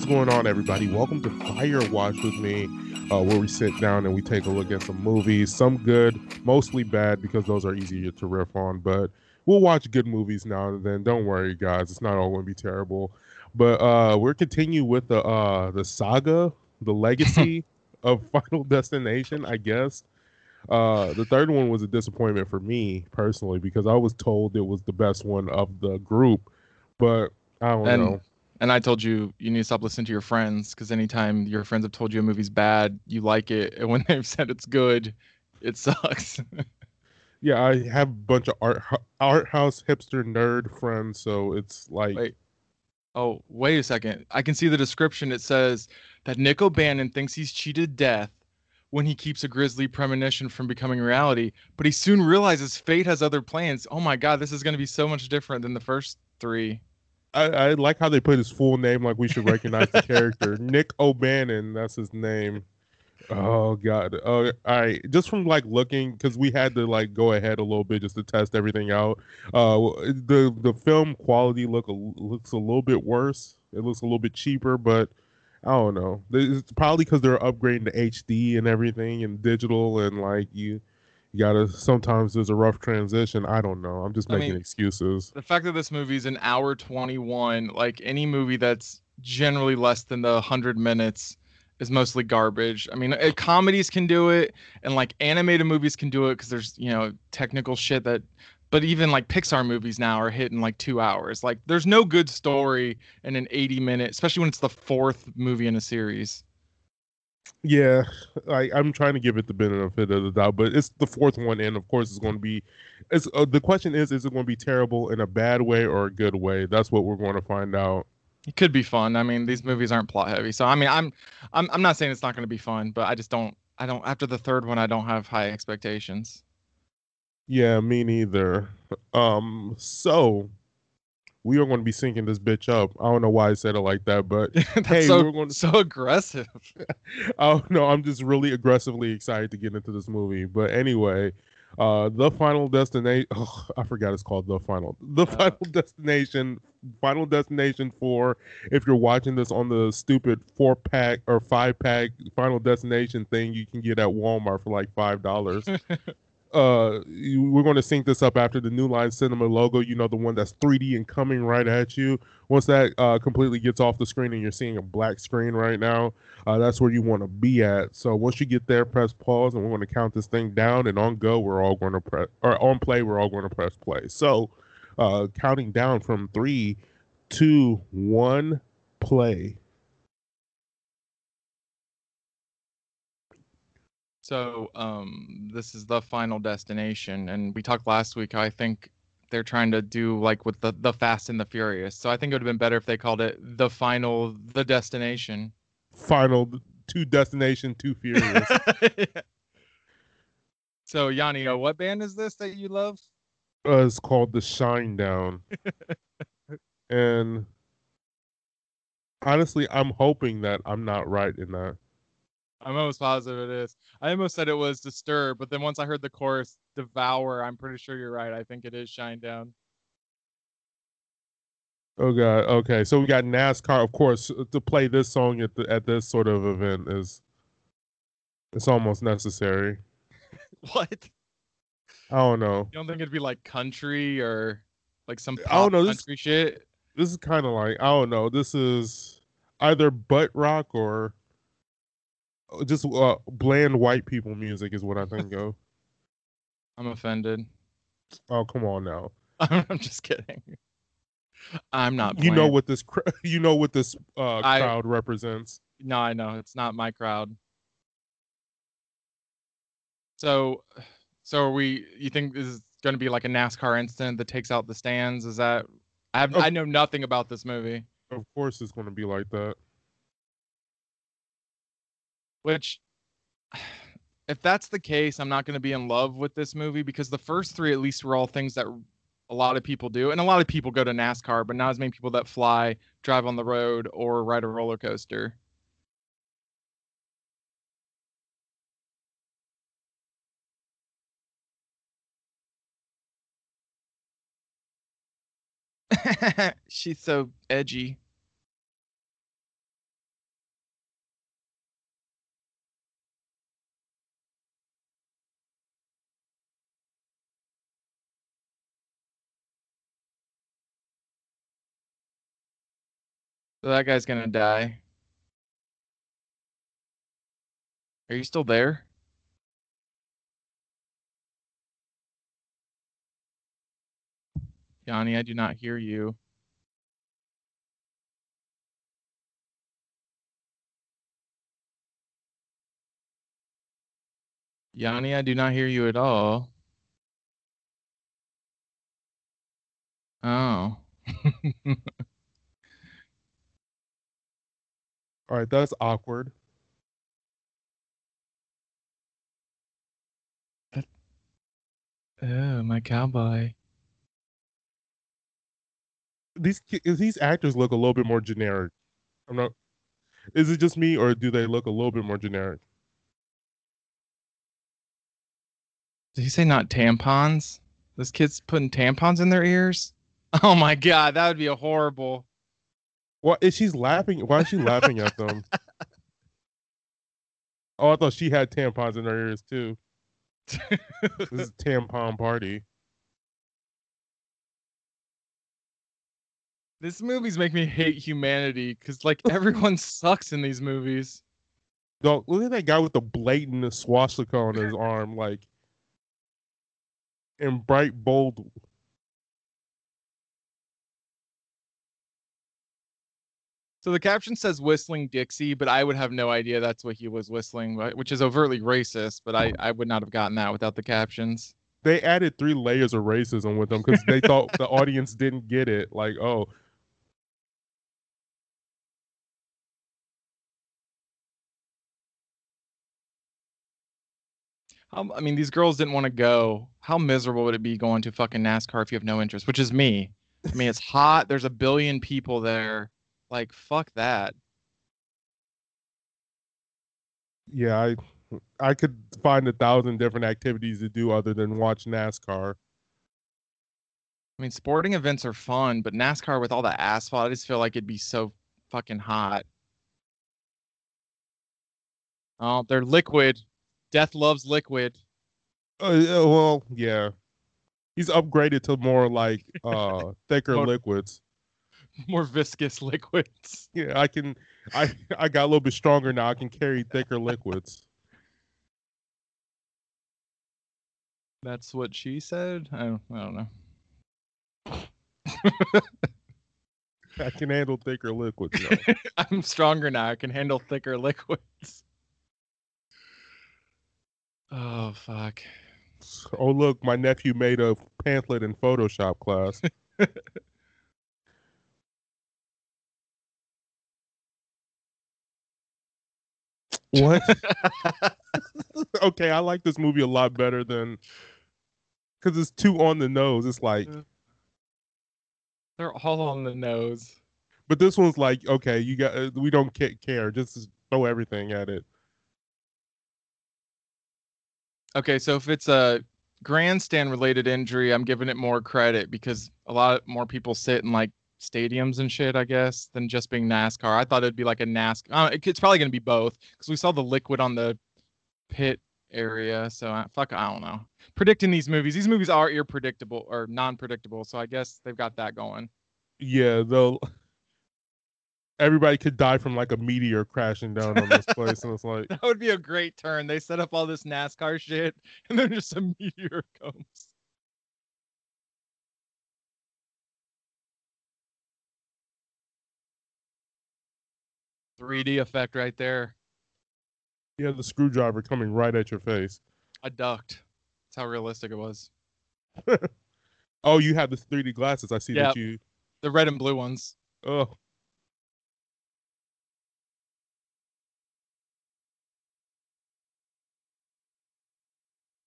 What's going on, everybody? Welcome to Fire Watch with me, where we sit down and we take a look at some movies, some good, mostly bad, because those are easier to riff on. But we'll watch good movies now and then. Don't worry, guys, it's not all going to be terrible. But we're continue with the saga, the legacy of Final Destination, I guess. The third one was a disappointment for me personally because I was told it was the best one of the group, but I don't know. And I told you, you need to stop listening to your friends, because anytime your friends have told you a movie's bad, you like it. And when they've said it's good, it sucks. Yeah, I have a bunch of art house hipster nerd friends, so it's like... Wait. Oh, wait a second. I can see the description. It says that Nick O'Bannon thinks he's cheated death when he keeps a grisly premonition from becoming reality, but he soon realizes fate has other plans. Oh my God, this is going to be so much different than the first three. I like how they put his full name, like we should recognize the character. Nick O'Bannon, that's his name. Oh, God. All right. Just from, like, looking, because we had to, like, go ahead a little bit just to test everything out. The film quality looks a little bit worse. It looks a little bit cheaper, but I don't know. It's probably because they're upgrading to HD and everything and digital, and, like, you gotta, sometimes there's a rough transition. I don't know. I'm just making excuses. The fact that this movie is an hour 21, like any movie that's generally less than the 100 minutes is mostly garbage. I mean, comedies can do it, and like animated movies can do it because there's, you know, technical shit that, but even like Pixar movies now are hitting like 2 hours. Like there's no good story in an 80-minute, especially when it's the fourth movie in a series. Yeah, I'm trying to give it the benefit of the doubt, but it's the fourth one, and of course it's going to be... the question is it going to be terrible in a bad way or a good way? That's what we're going to find out. It could be fun. I mean, these movies aren't plot heavy, so I mean, I'm not saying it's not going to be fun, but I just don't after the third one, I don't have high expectations. Yeah, me neither. So we are going to be syncing this bitch up. I don't know why I said it like that, but hey, we're going to... so aggressive. Oh no, I'm just really aggressively excited to get into this movie. But anyway, the Final Destination. Oh, I forgot it's called Final Destination 4. If you're watching this on the stupid 4-pack or 5-pack Final Destination thing, you can get at Walmart for like $5. We're going to sync this up after the New Line Cinema logo, you know, the one that's 3D and coming right at you. Once that completely gets off the screen and you're seeing a black screen right now, that's where you want to be at. So once you get there, press pause, and we're going to count this thing down, and on play, we're all going to press play. So counting down from 3, 2, 1, play. So this is the Final Destination, and we talked last week how I think they're trying to do like with the Fast and the Furious. So I think it would have been better if they called it the Destination. Final to Destination, to Furious. Yeah. So Yanni, what band is this that you love? It's called The Shinedown. And honestly, I'm hoping that I'm not right in that. I'm almost positive it is. I almost said it was Disturbed, but then once I heard the chorus, Devour, I'm pretty sure you're right. I think it is Shinedown. Oh, God. Okay, so we got NASCAR, of course, to play this song at this sort of event it's almost necessary. What? I don't know. You don't think it'd be like country or like some pop country shit? This is kind of like, I don't know. This is either butt rock or... just bland white people music is what I think of. I'm offended. Oh, come on now. I'm just kidding. I'm not bland. You know what this crowd represents. No, I know. It's not my crowd. So you think this is going to be like a NASCAR incident that takes out the stands? Is that... I know nothing about this movie. Of course it's going to be like that. Which, if that's the case, I'm not going to be in love with this movie, because the first three at least were all things that a lot of people do. And a lot of people go to NASCAR, but not as many people that fly, drive on the road, or ride a roller coaster. She's so edgy. So that guy's gonna die. Are you still there? Yanni, I do not hear you. Yanni, I do not hear you at all. Oh. All right, that's awkward. Oh, my cowboy. These actors look a little bit more generic. I'm not. Is it just me, or do they look a little bit more generic? Did he say not tampons? This kid's putting tampons in their ears? Oh my god, that would be a horrible. Well, is she's laughing? Why is she laughing at them? Oh, I thought she had tampons in her ears too. This is a tampon party. These movies make me hate humanity because, like, everyone sucks in these movies. Dog, look at that guy with the blatant swastika on his arm, like, in bright bold. So the caption says "Whistling Dixie," but I would have no idea that's what he was whistling, which is overtly racist. But I would not have gotten that without the captions. They added 3 layers of racism with them because they thought the audience didn't get it. Like, oh. I mean, these girls didn't want to go. How miserable would it be going to fucking NASCAR if you have no interest, which is me. I mean, it's hot. There's a billion people there. Like, fuck that. Yeah, I could find 1,000 different activities to do other than watch NASCAR. I mean, sporting events are fun, but NASCAR with all the asphalt, I just feel like it'd be so fucking hot. Oh, they're liquid. Death loves liquid. Well, yeah. He's upgraded to more, like, thicker liquids. More viscous liquids. Yeah, I got a little bit stronger now. I can carry thicker liquids. That's what she said? I don't know. I can handle thicker liquids now. I'm stronger now. I can handle thicker liquids. Oh, fuck. Oh, look, my nephew made a pamphlet in Photoshop class. What? Okay, I like this movie a lot better than... Because it's too on the nose. It's like... They're all on the nose. But this one's like, okay, you got. We don't care. Just throw everything at it. Okay, so if it's a grandstand-related injury, I'm giving it more credit because a lot more people sit in, like, stadiums and shit, I guess, than just being NASCAR. I thought it'd be like a NASCAR. It's probably gonna be both because we saw the liquid on the pit area. So I don't know. Predicting these movies. These movies are irpredictable or non-predictable. So I guess they've got that going. Yeah, though. Everybody could die from like a meteor crashing down on this place, and it's like that would be a great turn. They set up all this NASCAR shit, and then just a meteor comes. The 3D effect right there. Yeah, the screwdriver coming right at your face. I ducked. That's how realistic it was. Oh, you have the 3D glasses. I see that you... The red and blue ones. Oh.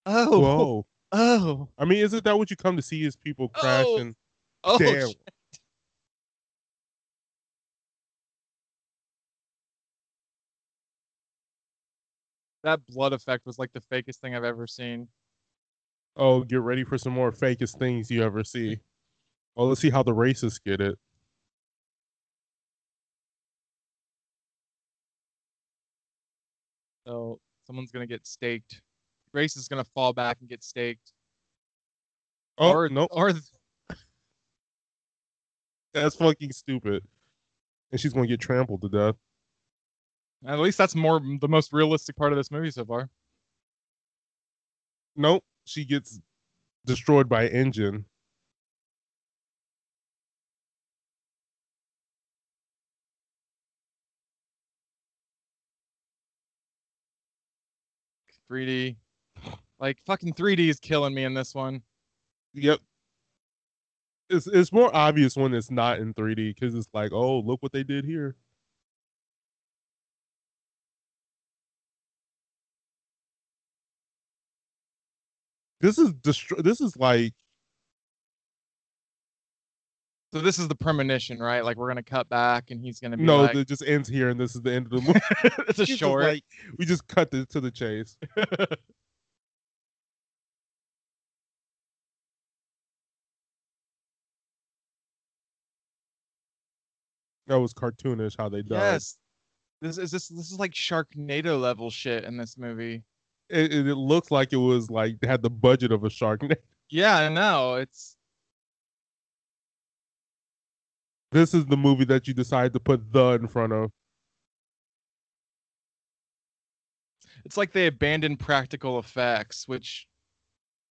Oh. Whoa. Oh. I mean, isn't that what you come to see is people crashing? Oh. Damn. Shit. That blood effect was like the fakest thing I've ever seen. Oh, get ready for some more fakest things you ever see. Oh, let's see how the racists get it. So someone's going to get staked. Race is going to fall back and get staked. Oh, no. Nope. That's fucking stupid. and she's going to get trampled to death. At least that's the most realistic part of this movie so far. Nope, she gets destroyed by engine. Fucking 3D is killing me in this one. Yep. It's more obvious when it's not in 3D because it's like, oh, look what they did here. So this is the premonition, right? Like, we're going to cut back and he's going to be it just ends here and this is the end of the movie. It's a short. Just we just cut this to the chase. That was cartoonish how they died. Yes. This is like Sharknado level shit in this movie. It looks like it was like they had the budget of a Sharknado. Yeah, I know. This is the movie that you decide to put "the" in front of. It's like they abandoned practical effects,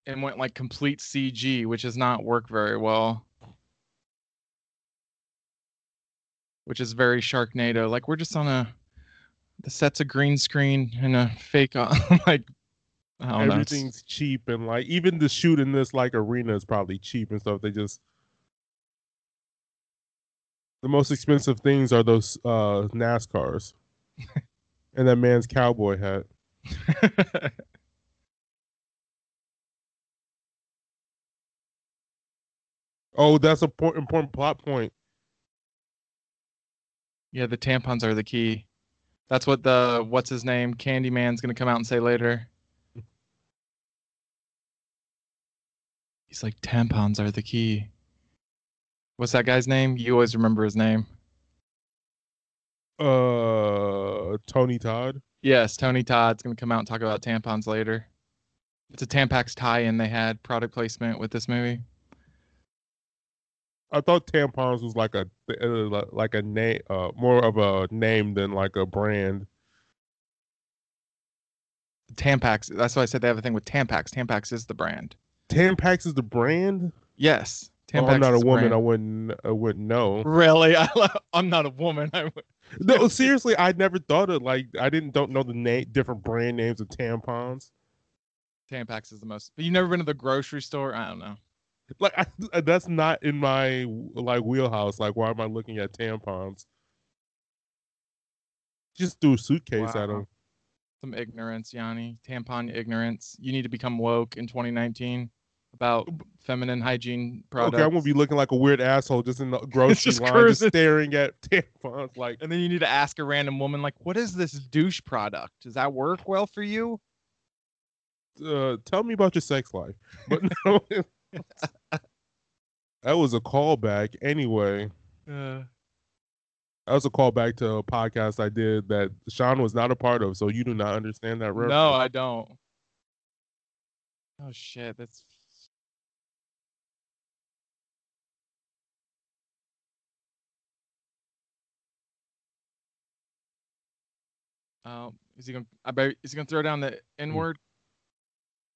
and went like complete CG, which does not work very well. Which is very Sharknado. Like we're just on the set's a green screen and a fake on like. Everything's cheap and like even the shoot in this like arena is probably cheap and stuff. They just. The most expensive things are those NASCARs and that man's cowboy hat. Oh, that's important plot point. Yeah, the tampons are the key. That's what what's his name? Candyman's going to come out and say later. He's like, tampons are the key. What's that guy's name? You always remember his name. Tony Todd? Yes, Tony Todd's going to come out and talk about tampons later. It's a Tampax tie-in they had, product placement with this movie. I thought tampons was like a name, more of a name than like a brand. Tampax, that's why I said they have a thing with Tampax. Tampax is the brand. Tampax is the brand? Yes. Oh, I'm not a woman. Brand. I wouldn't know. Really? I'm not a woman. No, seriously, I never thought of don't know the different brand names of tampons. Tampax is the most. But you've never been to the grocery store? I don't know. That's not in my wheelhouse. Like, why am I looking at tampons? Just threw a suitcase at him. Some ignorance, Yanni. Tampon ignorance. You need to become woke in 2019. About feminine hygiene products. Okay, I won't be looking like a weird asshole just in the grocery line, just staring at tampons. And then you need to ask a random woman, like, what is this douche product? Does that work well for you? Tell me about your sex life. But no, that was a callback anyway. That was a callback to a podcast I did that Sean was not a part of, so you do not understand that reference. No, I don't. Oh, shit, that's... Is he gonna throw down the N-word?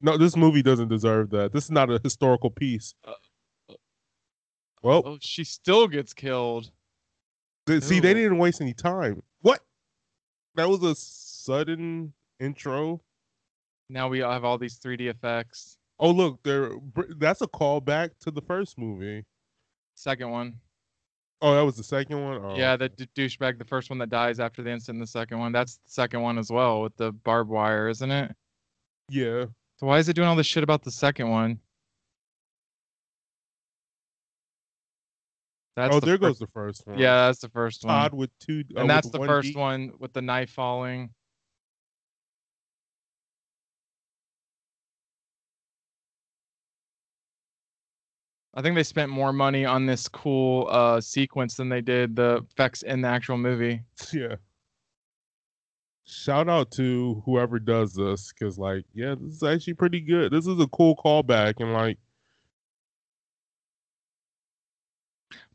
No, this movie doesn't deserve that. This is not a historical piece. She still gets killed. They didn't waste any time. What? That was a sudden intro. Now we have all these 3D effects. Oh look, that's a callback to the first movie. Second one. Oh, that was the second one? Oh. Yeah, the douchebag, the first one that dies after the incident, the second one. That's the second one as well with the barbed wire, isn't it? Yeah. So why is it doing all this shit about the second one? Goes the first one. Yeah, that's the first one. Todd with two. And that's the first one with the knife falling. I think they spent more money on this cool sequence than they did the effects in the actual movie. Yeah. Shout out to whoever does this, because this is actually pretty good. This is a cool callback, and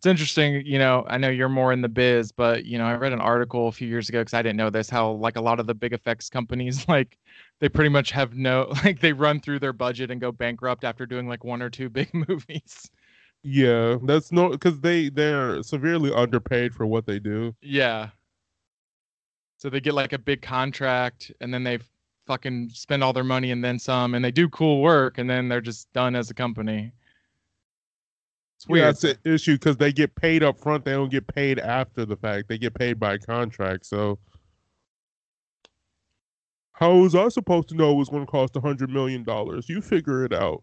It's interesting, you know, I know you're more in the biz, but, you know, I read an article a few years ago, because I didn't know this, how like a lot of the big effects companies, like they pretty much have no, like they run through their budget and go bankrupt after doing like one or two big movies. Yeah, that's no, because they're severely underpaid for what they do. Yeah. So they get like a big contract and then they fucking spend all their money and then some, and they do cool work and then they're just done as a company. It's weird. Yeah, it's an issue because they get paid up front. They don't get paid after the fact. They get paid by contract. So how was I supposed to know it was going to cost $100 million? You figure it out.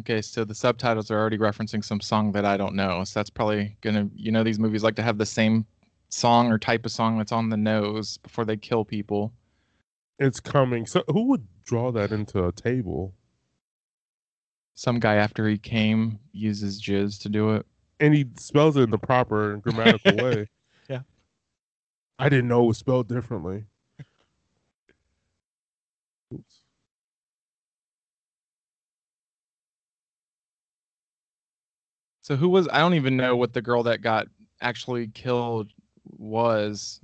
Okay, so the subtitles are already referencing some song that I don't know. So that's probably going to, you know, these movies like to have the same song or type of song that's on the nose before they kill people. It's coming. So who would draw that into a table? Some guy after he came uses jizz to do it. And he spells it in the proper grammatical way. Yeah. I didn't know it was spelled differently. Oops. So who was, I don't even know what the girl that got actually killed was.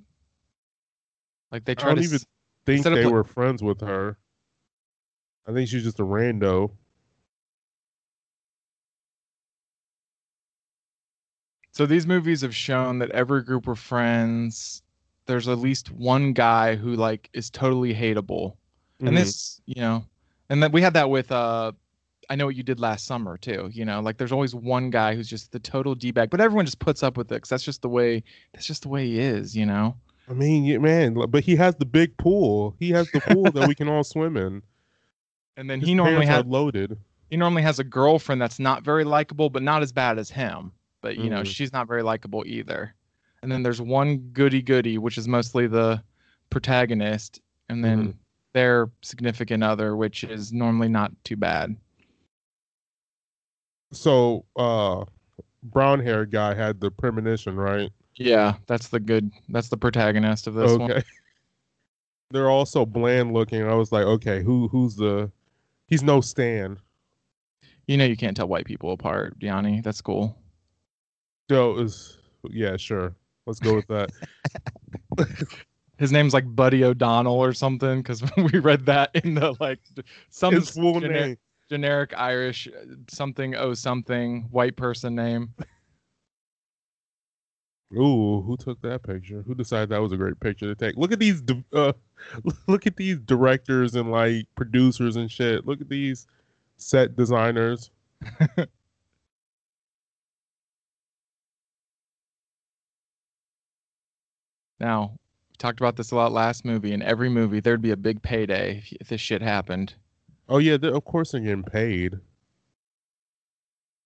Like they tried to... think they were friends with her. I think she's just a rando. So these movies have shown that every group of friends, there's at least one guy who like is totally hateable. Mm-hmm. And this, you know, and that we had that with I Know What You Did Last Summer too, you know, like there's always one guy who's just the total D-bag, but everyone just puts up with it because that's just the way he is, you know. I mean, man, but he has the big pool. He has the pool that we can all swim in. And then he normally has a girlfriend that's not very likable, but not as bad as him. But, you know, she's not very likable either. And then there's one goody-goody, which is mostly the protagonist. And then their significant other, which is normally not too bad. So, brown-haired guy had the premonition, right? Yeah, that's the protagonist of this one. They're all so bland looking. I was like, okay, he's no Stan. You know you can't tell white people apart, Gianni. That's cool. Yeah, sure. Let's go with that. His name's like Buddy O'Donnell or something, because we read that in the like some full name. Generic Irish something white person name. Ooh, who took that picture? Who decided that was a great picture to take? Look at these directors and like producers and shit. Look at these set designers. Now, we talked about this a lot last movie. In every movie, there'd be a big payday if this shit happened. Oh, yeah, of course they're getting paid.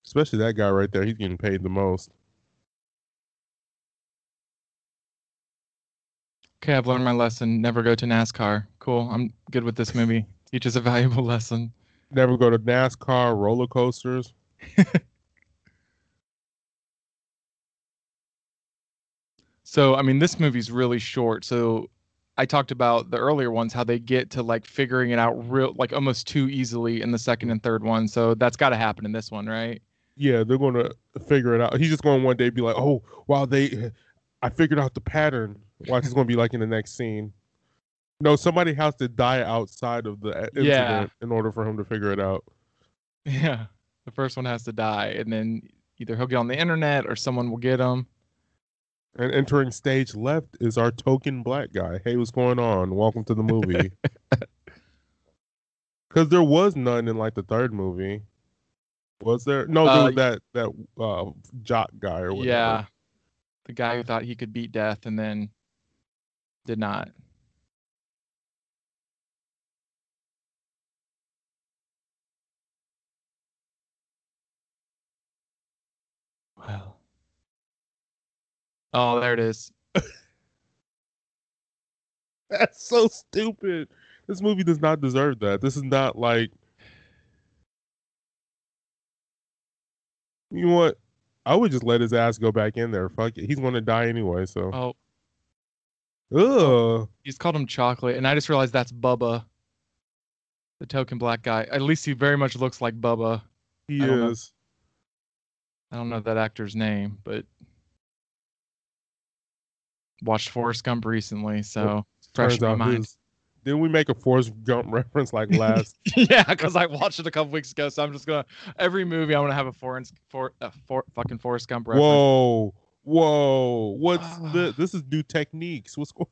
Especially that guy right there. He's getting paid the most. Okay, I've learned my lesson. Never go to NASCAR. Cool. I'm good with this movie. Teaches a valuable lesson. Never go to NASCAR, roller coasters. So, I mean, this movie's really short. So I talked about the earlier ones, how they get to like figuring it out real, like almost too easily in the second and third one. So that's got to happen in this one, right? Yeah, they're going to figure it out. He's just going to one day be like, oh, wow, I figured out the pattern. Watch, it's going to be like in the next scene. No, somebody has to die outside of the incident in order for him to figure it out. Yeah, the first one has to die, and then either he'll get on the internet or someone will get him. And entering stage left is our token black guy. Hey, what's going on? Welcome to the movie. Because there was none in like the third movie. Was there? No, there was that jock guy or whatever. Yeah, the guy who thought he could beat death and then... did not. Well. Oh, there it is. That's so stupid. This movie does not deserve that. This is not like... You know what? I would just let his ass go back in there. Fuck it. He's going to die anyway, so... Oh. Ugh. He's called him Chocolate, and I just realized that's Bubba. the token black guy. At least he very much looks like Bubba. He is. I don't know that actor's name, but watched Forrest Gump recently, so well, fresh in my mind. Didn't we make a Forrest Gump reference like last? Yeah, because I watched it a couple weeks ago, so I'm just gonna every movie I'm gonna have a fucking Forrest Gump reference. Whoa! What's this is new techniques. What's going?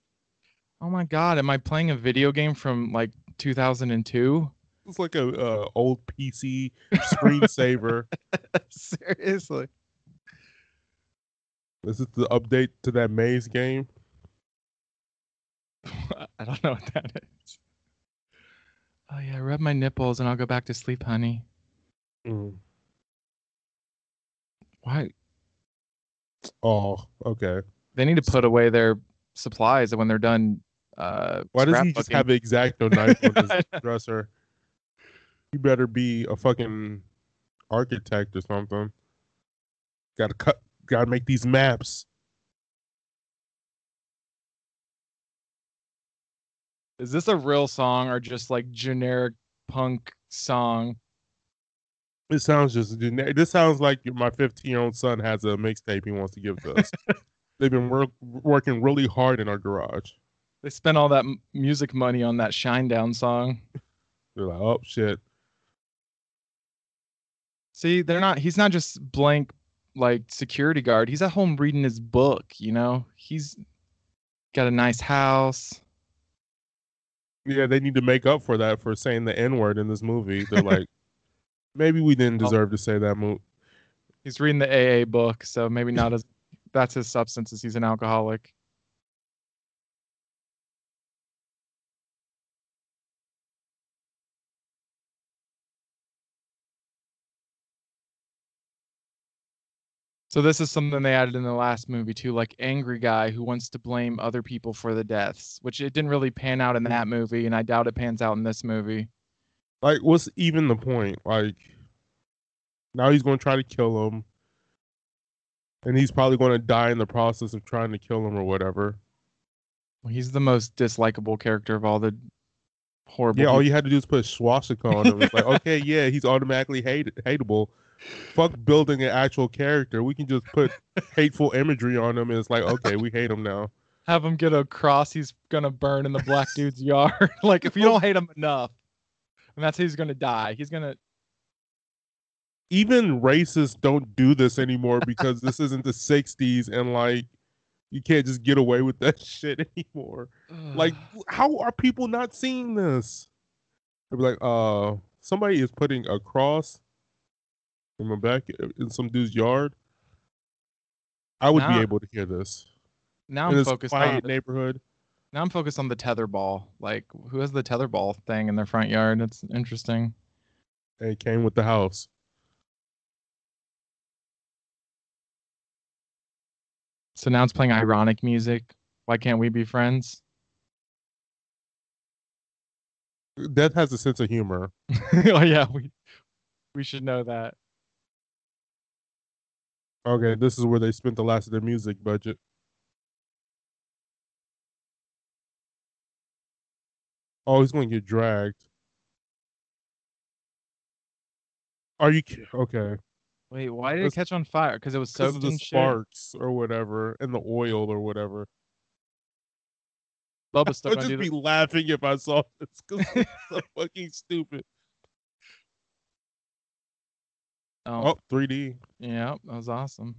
Oh my God! Am I playing a video game from like 2002? It's like a old PC screensaver. Seriously. Is it the update to that maze game? I don't know what that is. Oh yeah, rub my nipples and I'll go back to sleep, honey. Mm. Why? Oh, okay. They need to put away their supplies when they're done. Why does he just have an X-Acto knife on his dresser? You better be a fucking architect or something. Gotta make these maps. Is this a real song or just like generic punk song? It sounds just generic. This sounds like my 15-year-old son has a mixtape he wants to give to us. They've been working really hard in our garage. They spent all that music money on that Shinedown song. They're like, oh shit. See, he's not just blank like security guard. He's at home reading his book, you know? He's got a nice house. Yeah, they need to make up for that, for saying the N-word in this movie. They're like, maybe we didn't deserve to say that. He's reading the AA book, so maybe not as... That's his substance, as he's an alcoholic. So this is something they added in the last movie too, like angry guy who wants to blame other people for the deaths, which it didn't really pan out in that movie, and I doubt it pans out in this movie. Like, what's even the point? Like, now he's going to try to kill him, and he's probably going to die in the process of trying to kill him or whatever. Well, he's the most dislikable character of all the horrible. Yeah, all you had to do is put a swastika on him. It's like, okay, yeah, he's automatically hateable. Fuck building an actual character. We can just put hateful imagery on him, and it's like, okay, we hate him now. Have him get a cross he's gonna burn in the black dude's yard. Like, if you don't hate him enough, and that's how he's gonna die. He's gonna... Even racists don't do this anymore, because this isn't the 60s, and like, you can't just get away with that shit anymore. Like, how are people not seeing this? They'll be like, somebody is putting a cross in my back in some dude's yard. I would be able to hear this. Now I'm focused on quiet neighborhood. Now I'm focused on the tetherball. Like, who has the tetherball thing in their front yard? It's interesting. It came with the house. So now it's playing ironic music. Why can't we be friends? Death has a sense of humor. Oh yeah, we should know that. Okay, this is where they spent the last of their music budget. Oh, he's going to get dragged. Are you okay? Wait, why did it catch on fire? Because it was soaked in sparks or whatever, and the oil or whatever. Bubba's I would just be laughing if I saw this, because it's so fucking stupid. Oh, 3D. Yeah, that was awesome.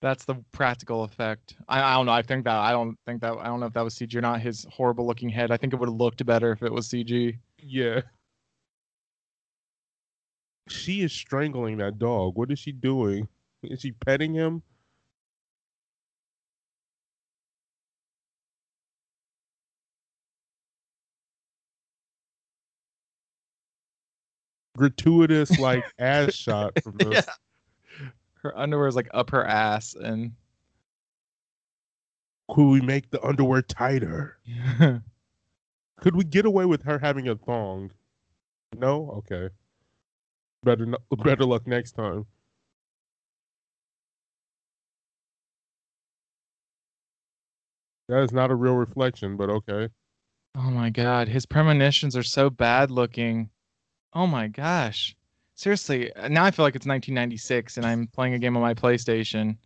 That's the practical effect. I don't know. I don't know if that was CG or not. His horrible looking head. I think it would have looked better if it was CG. Yeah. She is strangling that dog. What is she doing? Is she petting him? Gratuitous, like, ass shot from this. Yeah. Her underwear is like up her ass, and could we make the underwear tighter? Yeah. Could we get away with her having a thong? No? Okay. Better luck next time. That is not a real reflection, but okay. Oh my God, his premonitions are so bad looking. Oh my gosh. Seriously, now I feel like it's 1996 and I'm playing a game on my PlayStation.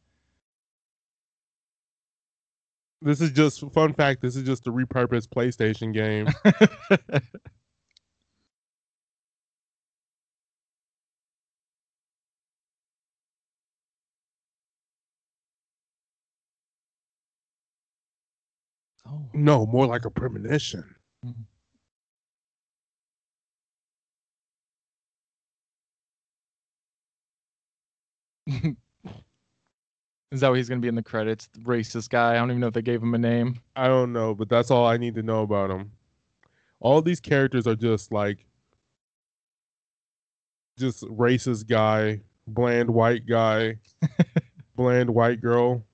This is just, fun fact, this is just a repurposed PlayStation game. Oh. No, more like a premonition. Mm-hmm. Is that what he's going to be in the credits? The racist guy. I don't even know if they gave him a name. I don't know, but that's all I need to know about him. All these characters are just like, just racist guy, bland white guy, bland white girl,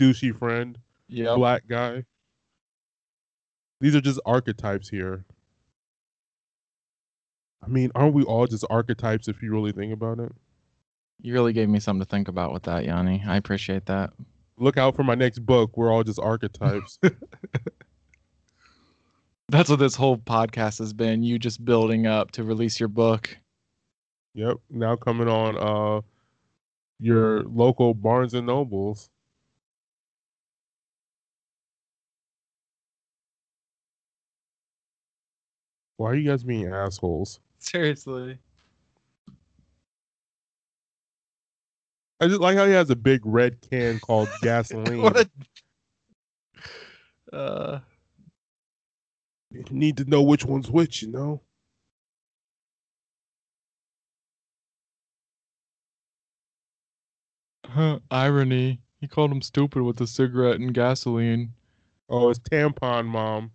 douchey friend, yep. Black guy. These are just archetypes here. I mean, aren't we all just archetypes if you really think about it? You really gave me something to think about with that, Yanni. I appreciate that. Look out for my next book. We're all just archetypes. That's what this whole podcast has been. You just building up to release your book. Yep. Now coming on your local Barnes and Nobles. Why are you guys being assholes? Seriously. I just like how he has a big red can called gasoline. You need to know which one's which, you know? Huh, irony. He called him stupid with the cigarette and gasoline. Oh, it's Tampon Mom.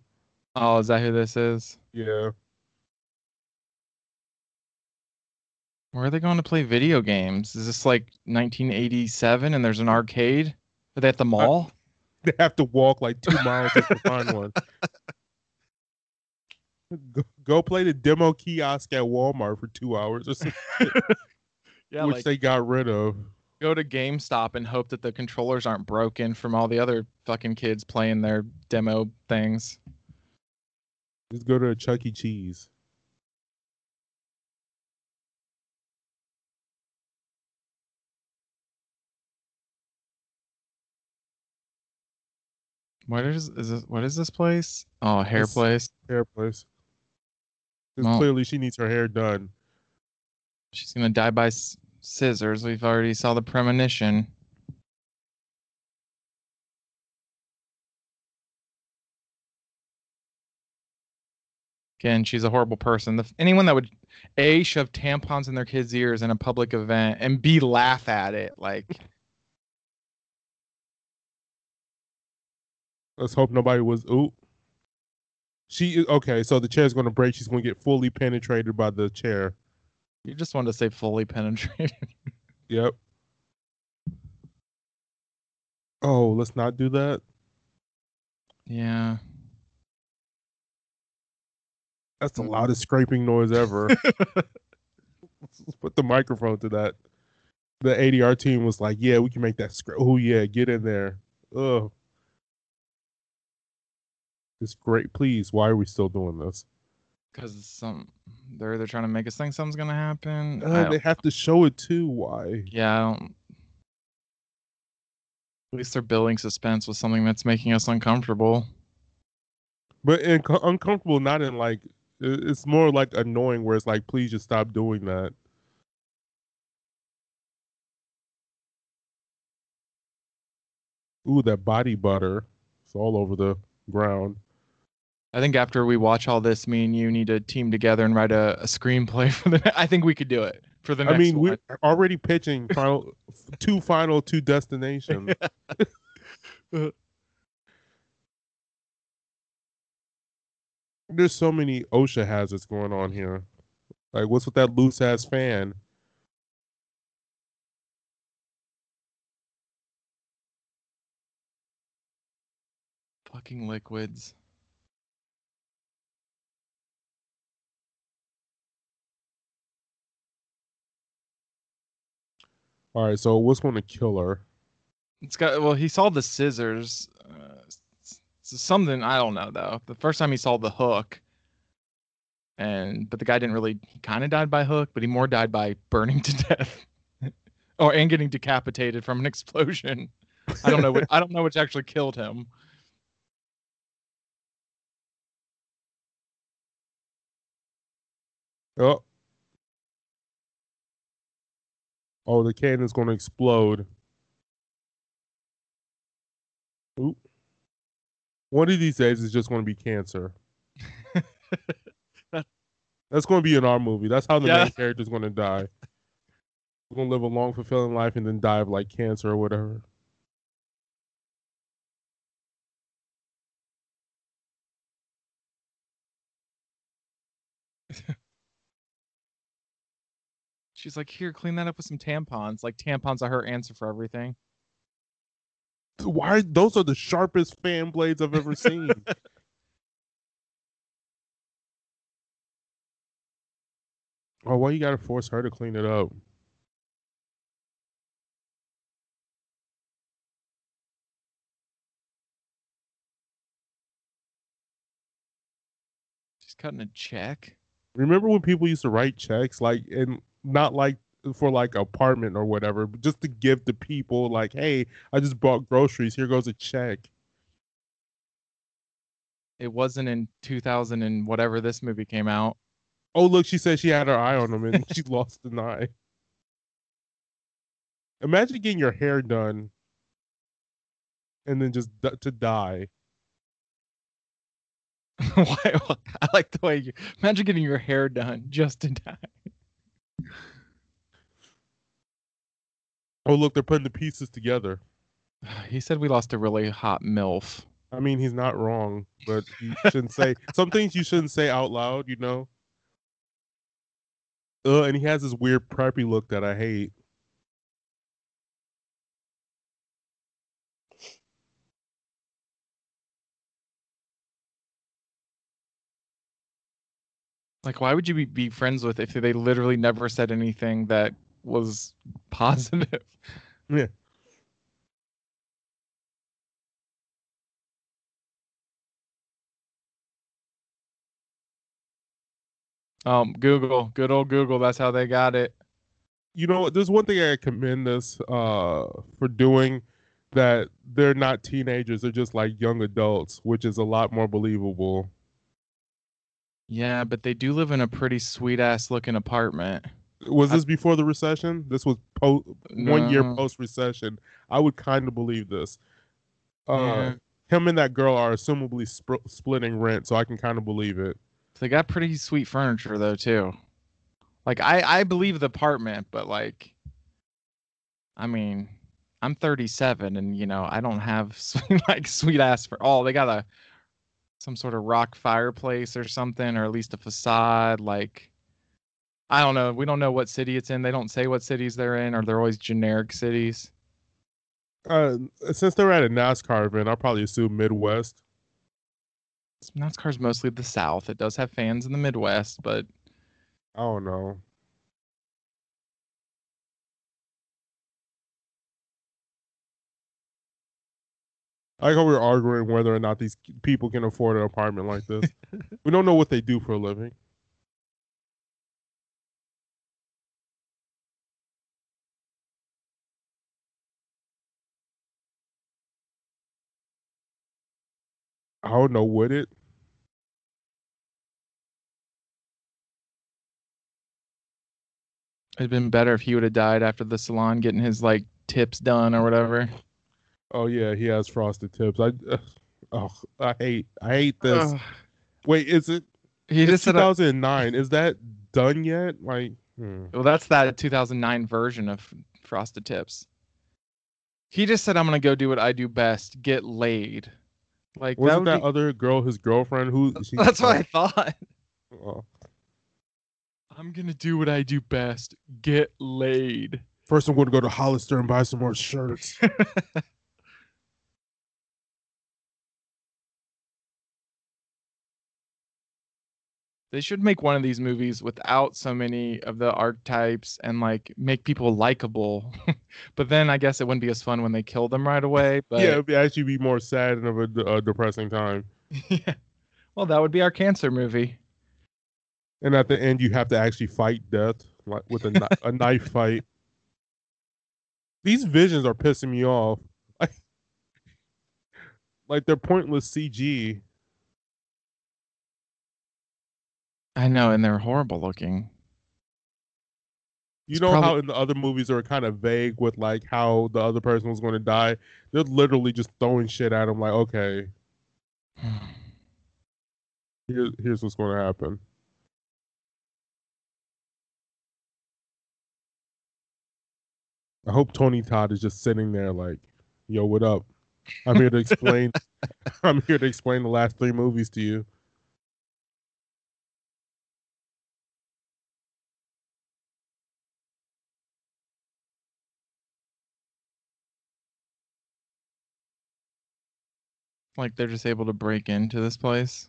Oh, is that who this is? Yeah. Where are they going to play video games? Is this like 1987 and there's an arcade? Are they at the mall? They have to walk like 2 miles to find one. Go play the demo kiosk at Walmart for 2 hours or something. Yeah, which like, they got rid of. Go to GameStop and hope that the controllers aren't broken from all the other fucking kids playing their demo things. Just go to a Chuck E. Cheese. What is this place? Oh, hair place. Hair place. Well, clearly, she needs her hair done. She's gonna die by scissors. We've already saw the premonition. Again, she's a horrible person. Anyone that would A, shove tampons in their kids' ears in a public event, and B, laugh at it like. Let's hope nobody was. Ooh. Okay, so the chair's going to break. She's going to get fully penetrated by the chair. You just wanted to say fully penetrated. Yep. Oh, let's not do that. Yeah. That's the loudest scraping noise ever. Let's put the microphone to that. The ADR team was like, yeah, we can make that scrape. Oh, yeah, get in there. Ugh. It's great. Please, why are we still doing this? Because they're trying to make us think something's gonna happen. They have to show it too. Why? Yeah. At least they're building suspense with something that's making us uncomfortable. But uncomfortable, not in like it's more like annoying. Where it's like, please just stop doing that. Ooh, that body butter. It's all over the ground. I think after we watch all this, me and you need to team together and write a screenplay for the. I think we could do it for the next. I mean, one. We're already pitching final two destinations. There's so many OSHA hazards going on here. Like, what's with that loose ass fan? Fucking liquids. All right, so what's going to kill her? He saw the scissors. something, I don't know though. The first time he saw the hook, but the guy didn't really. He kind of died by hook, but he more died by burning to death, and getting decapitated from an explosion. I don't know. I don't know which actually killed him. Oh. Oh, the cannon's going to explode. Oop. One of these days, it's just going to be cancer. That's going to be in our movie. That's how the main character's going to die. We're going to live a long, fulfilling life and then die of, like, cancer or whatever. She's like, here, clean that up with some tampons. Like, tampons are her answer for everything. Why? Those are the sharpest fan blades I've ever seen. Oh, well, you gotta force her to clean it up. She's cutting a check. Remember when people used to write checks, like, and not like for like apartment or whatever, but just to give to people, like, hey, I just bought groceries. Here goes a check. It wasn't in 2000 and whatever this movie came out. Oh, look, she said she had her eye on him and she lost an eye. Imagine getting your hair done and then just to die. I like the way you imagine getting your hair done just to die. Oh, look, they're putting the pieces together. He said we lost a really hot MILF. I mean, he's not wrong, but you shouldn't say some things you shouldn't say out loud, you know? And he has this weird preppy look that I hate. Like, why would you be friends with if they literally never said anything that was positive? Yeah. Google, good old Google. That's how they got it. You know, there's one thing I commend this for doing, that they're not teenagers. They're just like young adults, which is a lot more believable. Yeah, but they do live in a pretty sweet ass looking apartment. Was this before the recession? This was one year post recession. I would kind of believe this. Him and that girl are assumably splitting rent, so I can kind of believe it. They got pretty sweet furniture though too. Like I believe the apartment, but like, I mean, I'm 37 and you know I don't have like sweet ass for all. They got some sort of rock fireplace or something, or at least a facade. Like, I don't know. We don't know what city it's in. They don't say what cities they're in, or they're always generic cities. Since they're at a NASCAR event, I'll probably assume Midwest. NASCAR's mostly the South. It does have fans in the Midwest, but I don't know. I think we were arguing whether or not these people can afford an apartment like this. We don't know what they do for a living. I don't know, would it? It'd been better if he would have died after the salon getting his like tips done or whatever. Oh yeah, he has frosted tips. I hate this. Wait, is it? It's 2009. Is that done yet? Like, well, that's that 2009 version of frosted tips. He just said, "I'm gonna go do what I do best: get laid." Like, wasn't that other girl his girlfriend? That's what I thought. Oh. I'm gonna do what I do best: get laid. First, I'm going to go to Hollister and buy some more shirts. They should make one of these movies without so many of the archetypes and like make people likable. But then I guess it wouldn't be as fun when they kill them right away. But yeah, it would actually be more sad and of a depressing time. Yeah. Well, that would be our cancer movie. And at the end, you have to actually fight death with a knife fight. These visions are pissing me off. Like they're pointless CG. I know, and they're horrible looking. You know how in the other movies they were kind of vague with like how the other person was going to die? They're literally just throwing shit at them like, okay. Here's what's going to happen. I hope Tony Todd is just sitting there like, yo, what up? I'm here to explain. I'm here to explain the last three movies to you. Like they're just able to break into this place.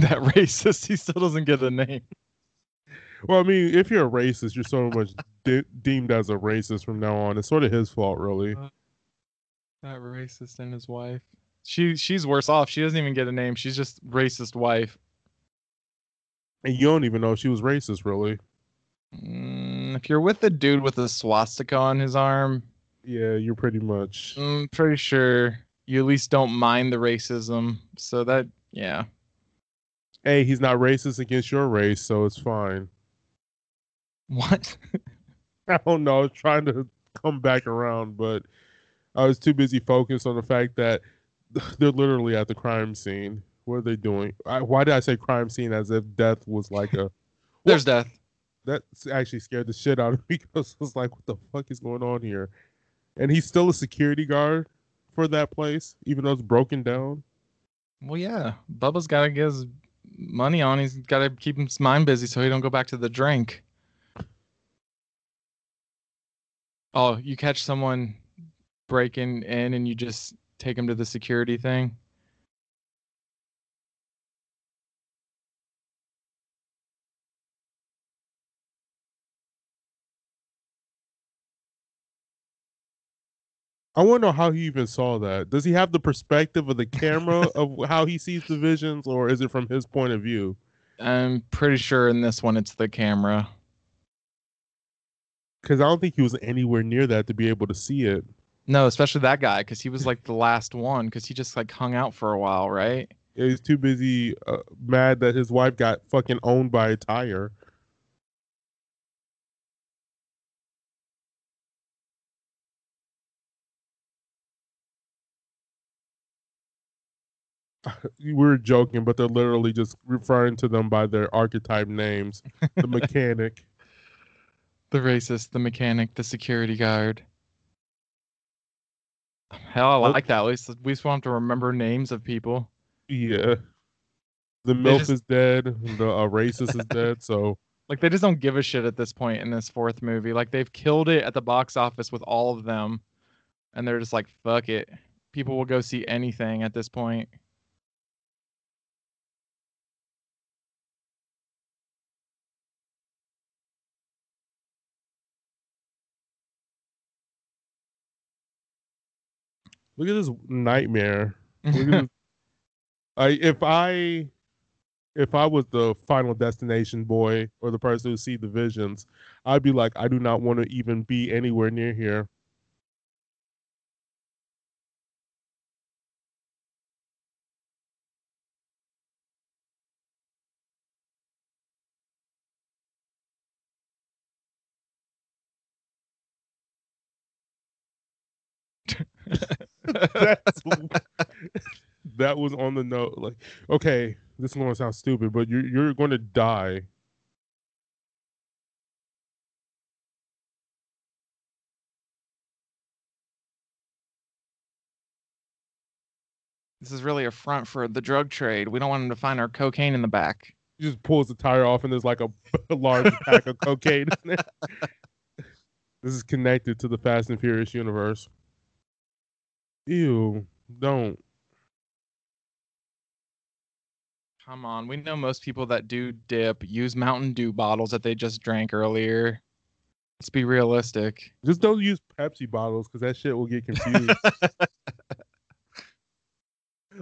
That racist, he still doesn't get a name. Well, I mean, if you're a racist, you're so much deemed as a racist from now on. It's sort of his fault, really. That racist and his wife. She's worse off. She doesn't even get a name. She's just racist wife. And you don't even know she was racist, really. If you're with the dude with a swastika on his arm. Yeah, you're pretty much. I'm pretty sure you at least don't mind the racism. So that, yeah. Hey, he's not racist against your race, so it's fine. What? I don't know. I was trying to come back around, but I was too busy focused on the fact that they're literally at the crime scene. What are they doing? Why did I say crime scene as if death was like a... There's death. That actually scared the shit out of me because I was like, what the fuck is going on here? And he's still a security guard for that place, even though it's broken down. Well, yeah. Bubba's got to get his money on. He's got to keep his mind busy so he don't go back to the drink. Oh, you catch someone breaking in and you just... take him to the security thing. I wonder how he even saw that. Does he have the perspective of the camera of how he sees the visions, or is it from his point of view? I'm pretty sure in this one it's the camera. Because I don't think he was anywhere near that to be able to see it. No, especially that guy, because he was like the last one, because he just like hung out for a while, right? Yeah, he's too busy mad that his wife got fucking owned by a tire. We were joking, but they're literally just referring to them by their archetype names. The mechanic. The racist, the mechanic, the security guard. Hell, I like that. At least we want to remember names of people. Yeah. The MILF is dead. The racist is dead. So, like, they just don't give a shit at this point in this fourth movie. Like, they've killed it at the box office with all of them. And they're just like, fuck it. People will go see anything at this point. Look at this nightmare. Look at this. If I was the Final Destination boy or the person who sees the visions, I'd be like, I do not want to even be anywhere near here. That was on the note. Like, okay, this is going to sound stupid, but you're going to die. This is really a front for the drug trade. We don't want them to find our cocaine in the back. He just pulls the tire off, and there's like a large pack of cocaine in it. This is connected to the Fast and Furious universe. Ew, don't. Come on, we know most people that do dip use Mountain Dew bottles that they just drank earlier. Let's be realistic. Just don't use Pepsi bottles, because that shit will get confused.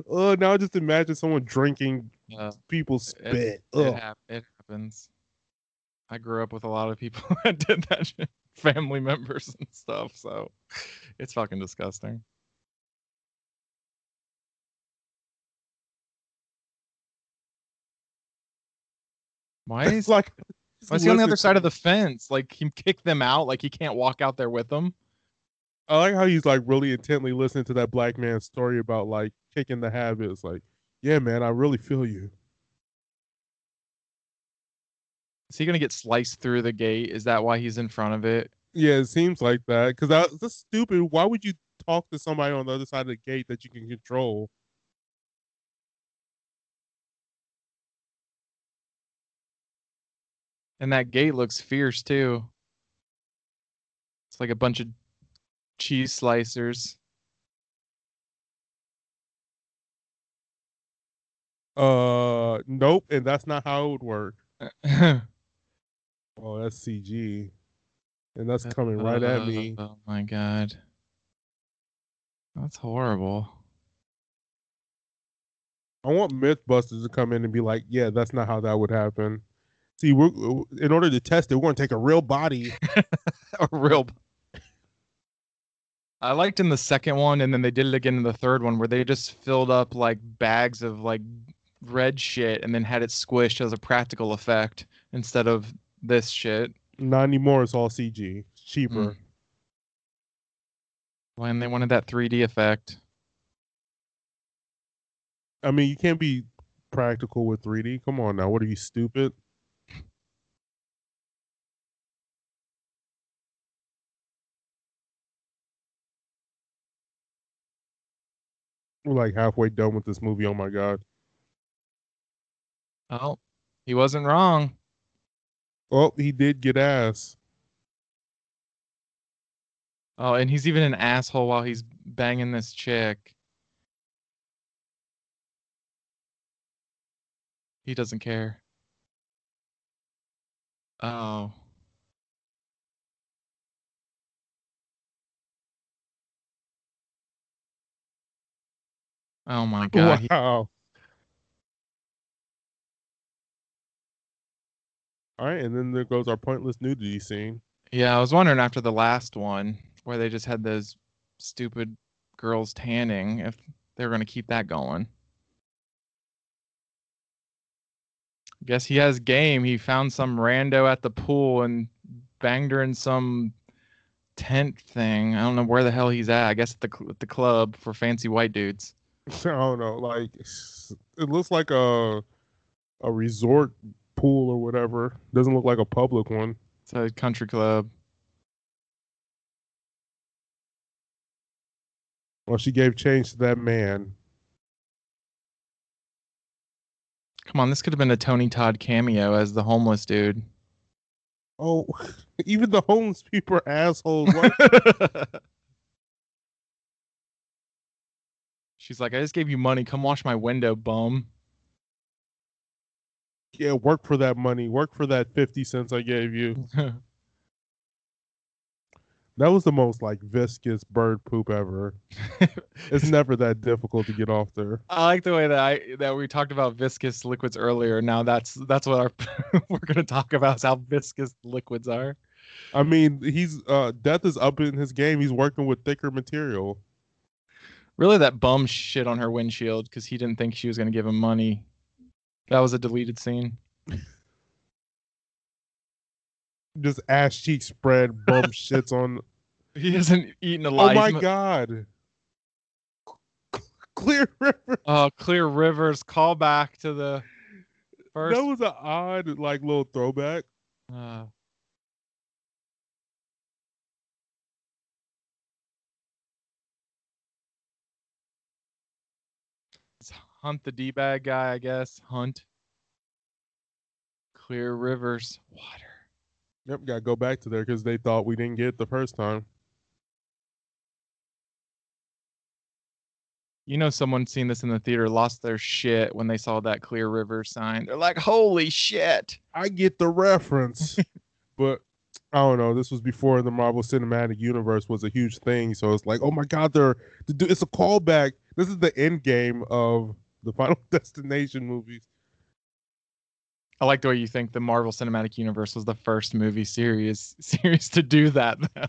Oh, now just imagine someone drinking people's spit. It happens. I grew up with a lot of people that did that shit. Family members and stuff, so it's fucking disgusting. Why is like he on the other side of the fence? Like he kicked them out, like he can't walk out there with them. I like how he's like really intently listening to that black man's story about like kicking the habits. Like, yeah, man, I really feel you. Is he gonna get sliced through the gate? Is that why he's in front of it? Yeah, it seems like that. Cause that's stupid. Why would you talk to somebody on the other side of the gate that you can control? And that gate looks fierce too. It's like a bunch of cheese slicers. Nope, and that's not how it would work. Oh, that's CG. And that's coming right at me. Oh my god. That's horrible. I want Mythbusters to come in and be like, yeah, that's not how that would happen. See, we're, in order to test it, we're going to take a real body. I liked in the second one, and then they did it again in the third one, where they just filled up like bags of like red shit and then had it squished as a practical effect instead of this shit. Not anymore. It's all CG. It's cheaper. Well, and they wanted that 3D effect. I mean, you can't be practical with 3D. Come on now. What are you, stupid? We're like halfway done with this movie. Oh my god. Oh, he wasn't wrong. Oh, he did get ass. Oh, and he's even an asshole while he's banging this chick. He doesn't care. Oh. Oh my god. Wow. All right, and then there goes our pointless nudity scene. Yeah, I was wondering after the last one where they just had those stupid girls tanning if they were going to keep that going. I guess he has game. He found some rando at the pool and banged her in some tent thing. I don't know where the hell he's at. I guess at the club for fancy white dudes. I don't know. Like, it looks like a resort pool or whatever. Doesn't look like a public one. It's a country club. Well, she gave change to that man. Come on, this could have been a Tony Todd cameo as the homeless dude. Oh, even the homeless people are assholes. She's like, I just gave you money. Come wash my window, bum. Yeah, work for that money. Work for that 50 cents I gave you. That was the most, like, viscous bird poop ever. It's never that difficult to get off there. I like the way that we talked about viscous liquids earlier. Now that's what we're going to talk about, is how viscous liquids are. I mean, Death is up in his game. He's working with thicker material. Really, that bum shit on her windshield because he didn't think she was going to give him money. That was a deleted scene. Just ass cheek spread, bum shits on. He hasn't eaten alive. Oh my god! Clear River. Oh, Clear River's callback to the first. That was an odd, like, little throwback. Hunt the D-bag guy, I guess. Hunt. Clear River's water. Yep, got to go back to there because they thought we didn't get it the first time. You know, someone seen this in the theater lost their shit when they saw that Clear River sign. They're like, holy shit. I get the reference. But I don't know. This was before the Marvel Cinematic Universe was a huge thing. So it's like, oh, my God, it's a callback. This is the end game of the Final Destination movies. I like the way you think the Marvel Cinematic Universe was the first movie series to do that, though.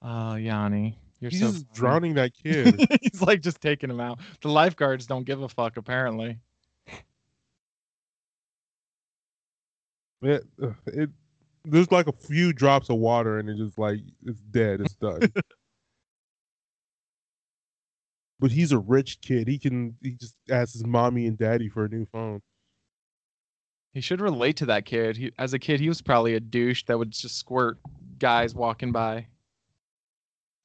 Oh, Yanni. He's so just drowning that kid. He's like just taking him out. The lifeguards don't give a fuck, apparently. It there's like a few drops of water, and it's just like it's dead. It's done. But he's a rich kid. He just asks his mommy and daddy for a new phone. He should relate to that kid. As a kid, he was probably a douche that would just squirt guys walking by.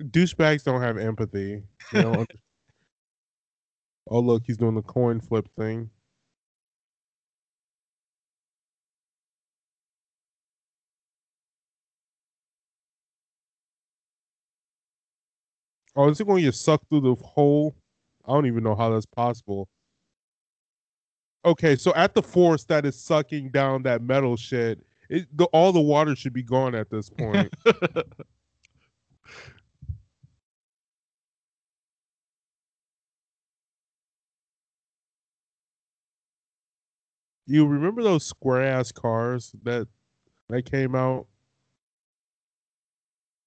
Douchebags don't have empathy. They don't. Oh, look, he's doing the coin flip thing. Oh, is it going to get sucked through the hole? I don't even know how that's possible. Okay, so at the force that is sucking down that metal shit, all the water should be gone at this point. You remember those square-ass cars that came out?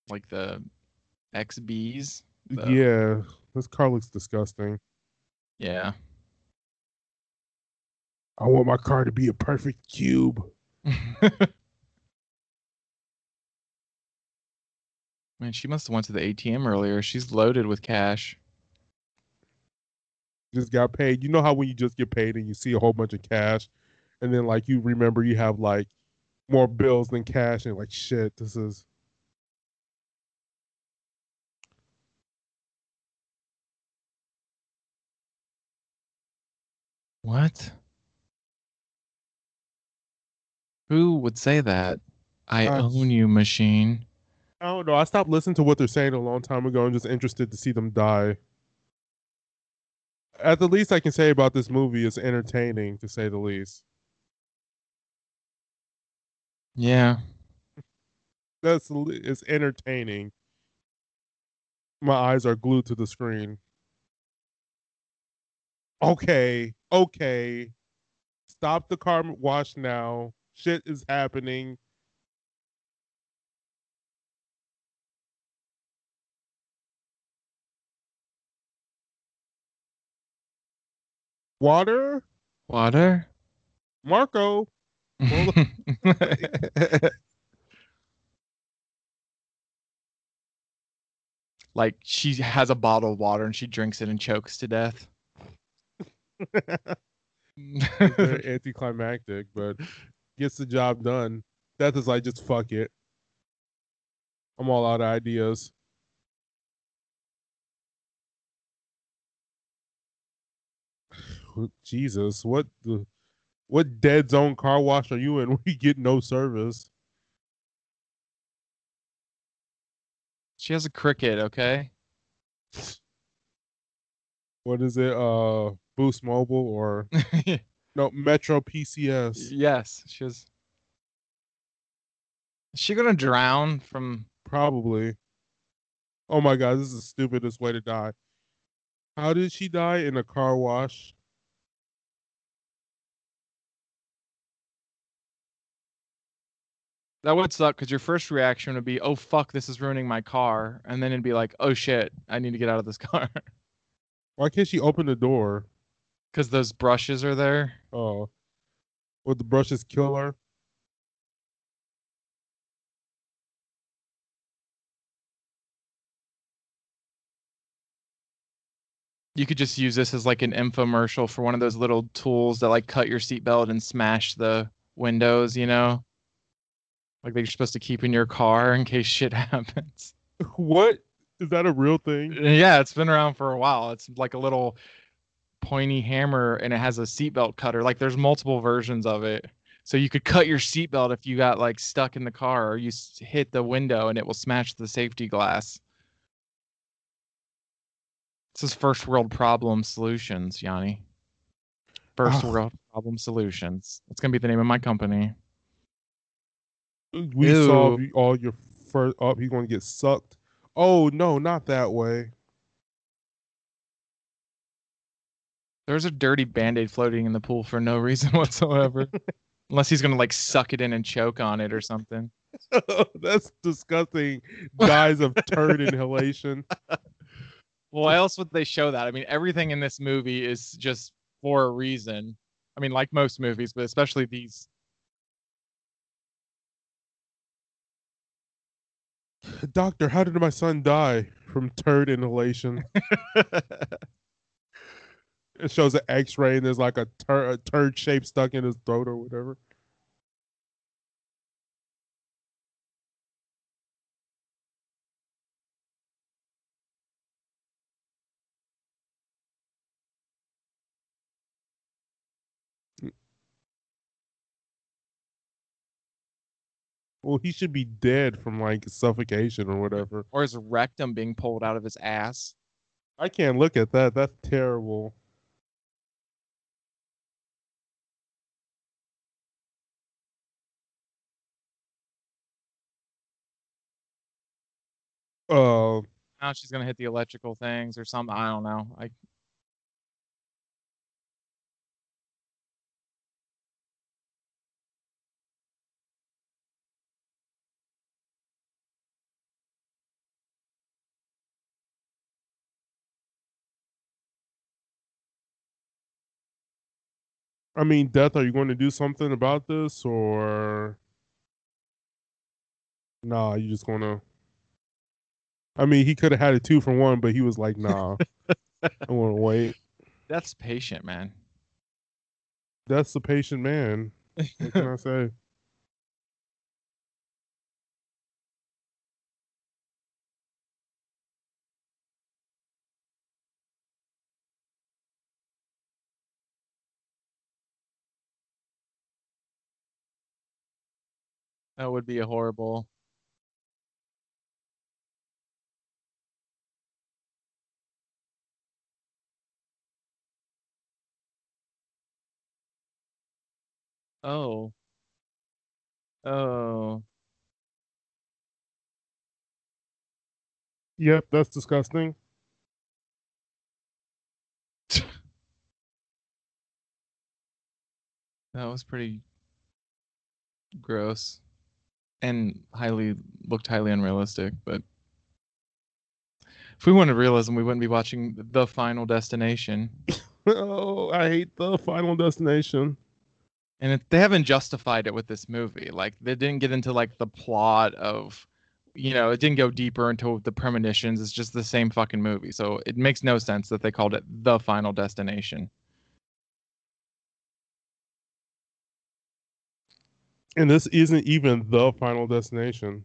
Like the XBs? Yeah. This car looks disgusting. Yeah. I want my car to be a perfect cube. Man, she must have went to the ATM earlier. She's loaded with cash. Just got paid. You know how when you just get paid and you see a whole bunch of cash? And then, like, you remember you have, like, more bills than cash. And, like, shit, this is... What? Who would say that? I own you, machine. I don't know. I stopped listening to what they're saying a long time ago. I'm just interested to see them die. At the least I can say about this movie is entertaining, to say the least. Yeah. It's entertaining. My eyes are glued to the screen. Okay. Stop the car wash now. Shit is happening. Water? Marco? Like she has a bottle of water and she drinks it and chokes to death. It's very anticlimactic, but gets the job done. Death is like, just fuck it. I'm all out of ideas. Jesus, what dead zone car wash are you in? We get no service. She has a cricket, okay? What is it? Boost Mobile or no Metro PCS? Yes, she has. Is she gonna drown from? Probably. Oh my God, this is the stupidest way to die. How did she die? In a car wash? That would suck because your first reaction would be, oh, fuck, this is ruining my car. And then it'd be like, oh, shit, I need to get out of this car. Why can't she open the door? Because those brushes are there. Oh. Would the brushes kill her? You could just use this as like an infomercial for one of those little tools that like cut your seatbelt and smash the windows, you know? Like they're supposed to keep in your car in case shit happens. What? Is that a real thing? Yeah, it's been around for a while. It's like a little pointy hammer and it has a seatbelt cutter. Like there's multiple versions of it. So you could cut your seatbelt if you got like stuck in the car, or you hit the window and it will smash the safety glass. This is first world problem solutions, Yanni. First world problem solutions. That's gonna be the name of my company. We solve all your first up. He's gonna get sucked. Oh no, not that way. There's a dirty Band-Aid floating in the pool for no reason whatsoever. Unless he's gonna like suck it in and choke on it or something. That's disgusting. Guise of turd inhalation. Well, why else would they show that? I mean, everything in this movie is just for a reason. I mean, like most movies, but especially these. Doctor, how did my son die from turd inhalation? It shows an X-ray and there's like a turd shape stuck in his throat or whatever. Well, he should be dead from like suffocation or whatever. Or his rectum being pulled out of his ass. I can't look at that. That's terrible. Oh. Now she's going to hit the electrical things or something. I don't know. I mean, Death, are you going to do something about this, or nah, you just going to... I mean, he could have had a 2-for-1, but he was like, nah, I want to wait. Death's patient, man. Death's a patient man. What can I say? That would be a horrible. Oh. Yep, that's disgusting. That was pretty gross. And highly unrealistic, but if we wanted realism, we wouldn't be watching The Final Destination. Oh, I hate The Final Destination. And they haven't justified it with this movie. Like, they didn't get into like the plot of, you know, it didn't go deeper into the premonitions. It's just the same fucking movie. So it makes no sense that they called it The Final Destination. And this isn't even the final destination.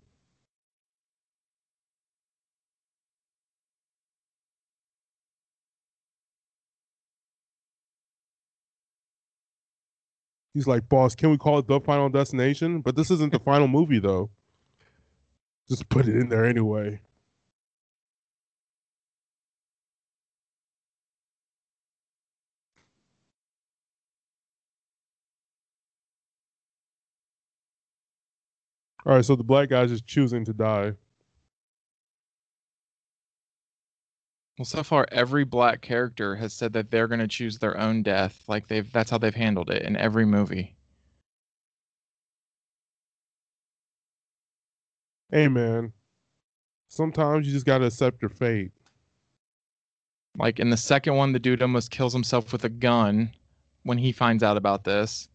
He's like, boss, can we call it The Final Destination? But this isn't the final movie, though. Just put it in there anyway. All right, so the black guy's just choosing to die. Well, so far, every black character has said that they're going to choose their own death. Like, that's how they've handled it in every movie. Hey, man. Sometimes you just got to accept your fate. Like, in the second one, the dude almost kills himself with a gun when he finds out about this.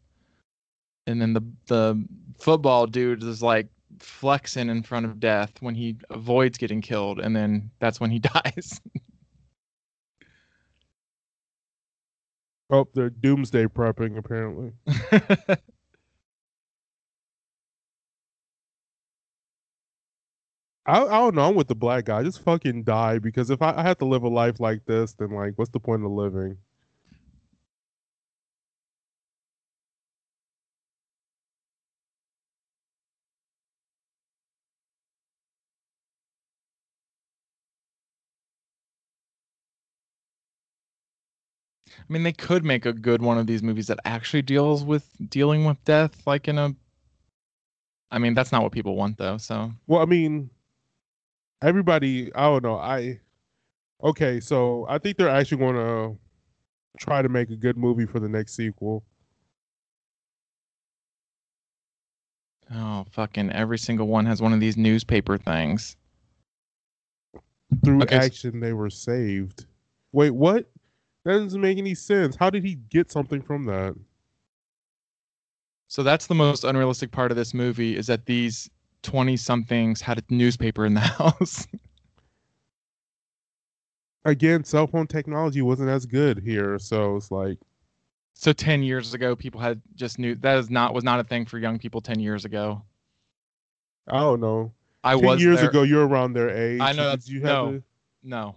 And then the football dude is like flexing in front of Death when he avoids getting killed, and then that's when he dies. Oh, they're doomsday prepping apparently. I don't know. I'm with the black guy. Just fucking die, because if I have to live a life like this, then like, what's the point of living? I mean, they could make a good one of these movies that actually dealing with death, like in a. I mean, that's not what people want, though. So. Well, I mean, everybody. I don't know. Okay, so I think they're actually going to try to make a good movie for the next sequel. Oh, fucking every single one has one of these newspaper things. Through action, they were saved. Wait, what? That doesn't make any sense. How did he get something from that? So that's the most unrealistic part of this movie, is that these 20-somethings had a newspaper in the house. Again, cell phone technology wasn't as good here, so it's like... So 10 years ago, people had just knew... That was not a thing for young people 10 years ago. I don't know. 10 years ago, you're around their age. I know. No.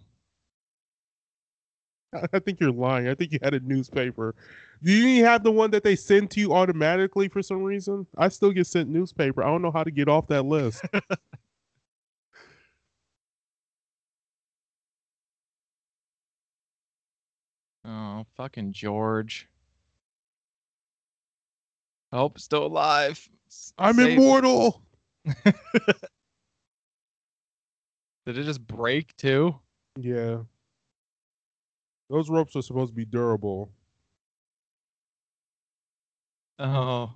I think you're lying. I think you had a newspaper. Do you have the one that they send to you automatically for some reason? I still get sent newspaper. I don't know how to get off that list. Oh, fucking George. Oh, still alive. I'm immortal. Did it just break too? Yeah. Those ropes are supposed to be durable. Oh.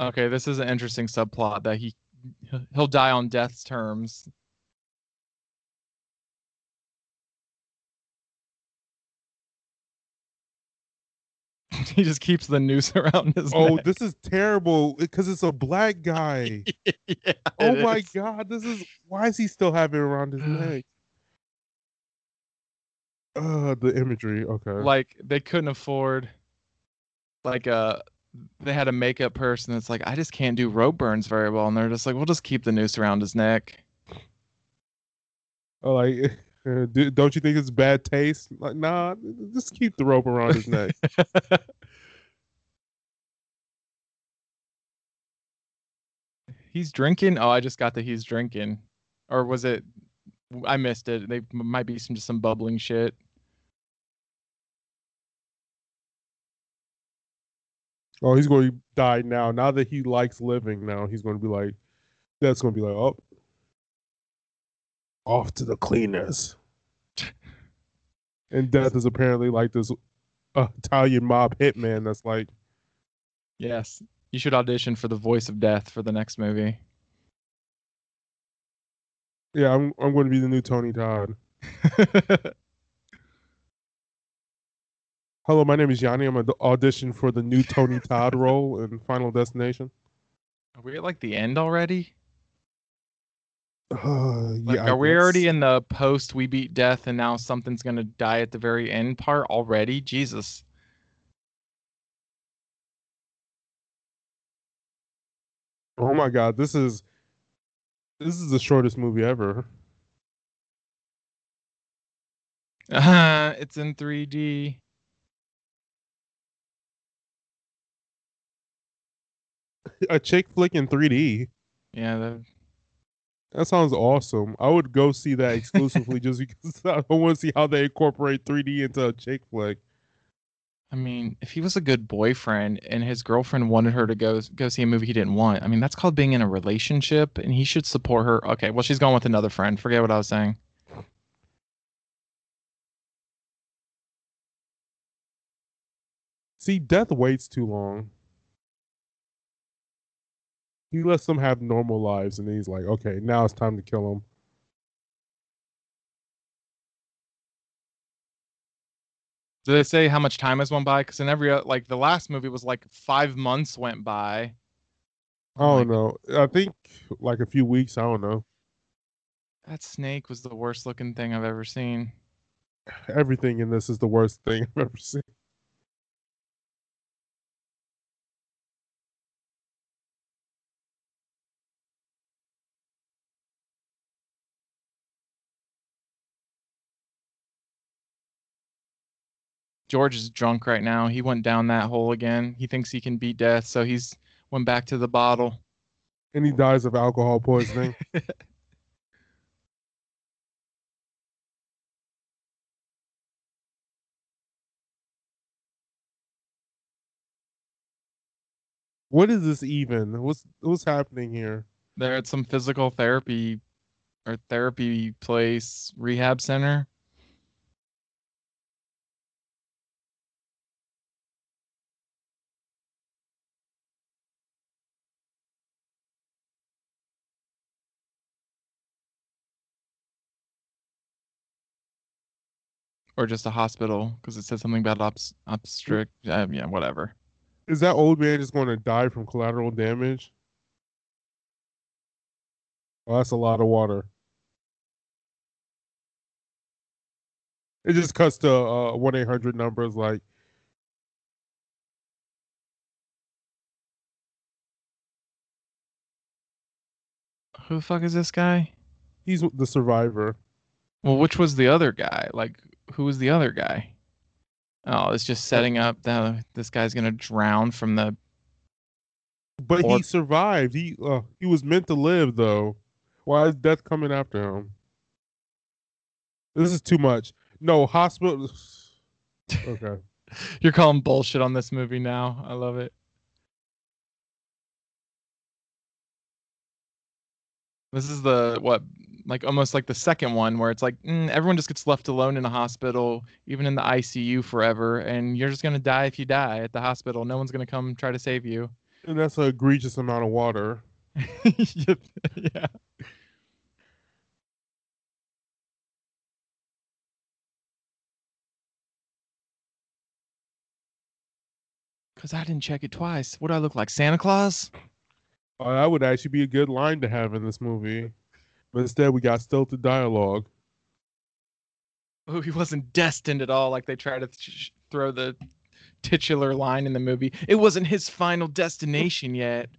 Okay, this is an interesting subplot that he'll die on death's terms. He just keeps the noose around his neck. This is terrible because it's a black guy. Yeah, oh my God, why is he still having it around his neck? The imagery, okay. Like they couldn't afford they had a makeup person that's like, I just can't do rope burns very well, and they're just like, we'll just keep the noose around his neck. Oh, like don't you think it's bad taste? Like, nah, just keep the rope around his neck. He's drinking. Oh, I just got that he's drinking, or was it? I missed it. They might be some bubbling shit. Oh, he's going to die now. Now that he likes living, now he's going to be like, that's going to be like, oh. Off to the cleaners. And Death is apparently like this Italian mob hitman that's like... Yes, you should audition for the voice of Death for the next movie. Yeah, I'm going to be the new Tony Todd. Hello, my name is Yanni. I'm going to audition for the new Tony Todd role in Final Destination. Are we at like the end already? Are we already in the post we beat death and now something's gonna die at the very end part already? Jesus. Oh my God, this is the shortest movie ever. It's in 3D. A chick flick in 3D. Yeah, that sounds awesome. I would go see that exclusively just because I want to see how they incorporate 3D into a chick flick. I mean, if he was a good boyfriend and his girlfriend wanted her to go see a movie he didn't want, I mean, that's called being in a relationship, and he should support her. Okay, well, she's gone with another friend. Forget what I was saying. See, Death waits too long. He lets them have normal lives, and he's like, okay, now it's time to kill him. Do they say how much time has gone by? Because in every, like, the last movie was like 5 months went by. I don't know. I think like a few weeks. I don't know. That snake was the worst looking thing I've ever seen. Everything in this is the worst thing I've ever seen. George is drunk right now. He went down that hole again. He thinks he can beat death, so he's went back to the bottle. And he dies of alcohol poisoning. What is this even? What's happening here? They're at some physical therapy or therapy place, rehab center. Or just a hospital, because it said something about obstruct. Yeah, whatever. Is that old man just going to die from collateral damage? Well, that's a lot of water. It just cuts to 1-800 numbers like. Who the fuck is this guy? He's the survivor. Well, which was the other guy? Like, who was the other guy? Oh, it's just setting up that this guy's gonna drown from the. But he survived. He was meant to live, though. Why is death coming after him? This is too much. No hospital. Okay. You're calling bullshit on this movie now. I love it. This is the what. Like almost like the second one where it's like everyone just gets left alone in a hospital, even in the ICU forever. And you're just going to die if you die at the hospital. No one's going to come try to save you. And that's an egregious amount of water. Yeah. Because I didn't check it twice. What do I look like? Santa Claus? That would actually be a good line to have in this movie. But instead, we got stilted dialogue. Oh, he wasn't destined at all. Like they try to throw the titular line in the movie. It wasn't his final destination yet.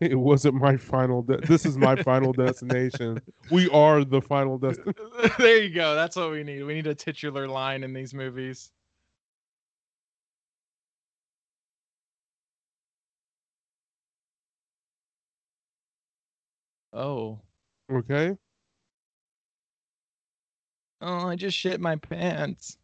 It wasn't my final. This is my final destination. We are the final destination. There you go. That's what we need. We need a titular line in these movies. Oh. Okay. Oh, I just shit my pants.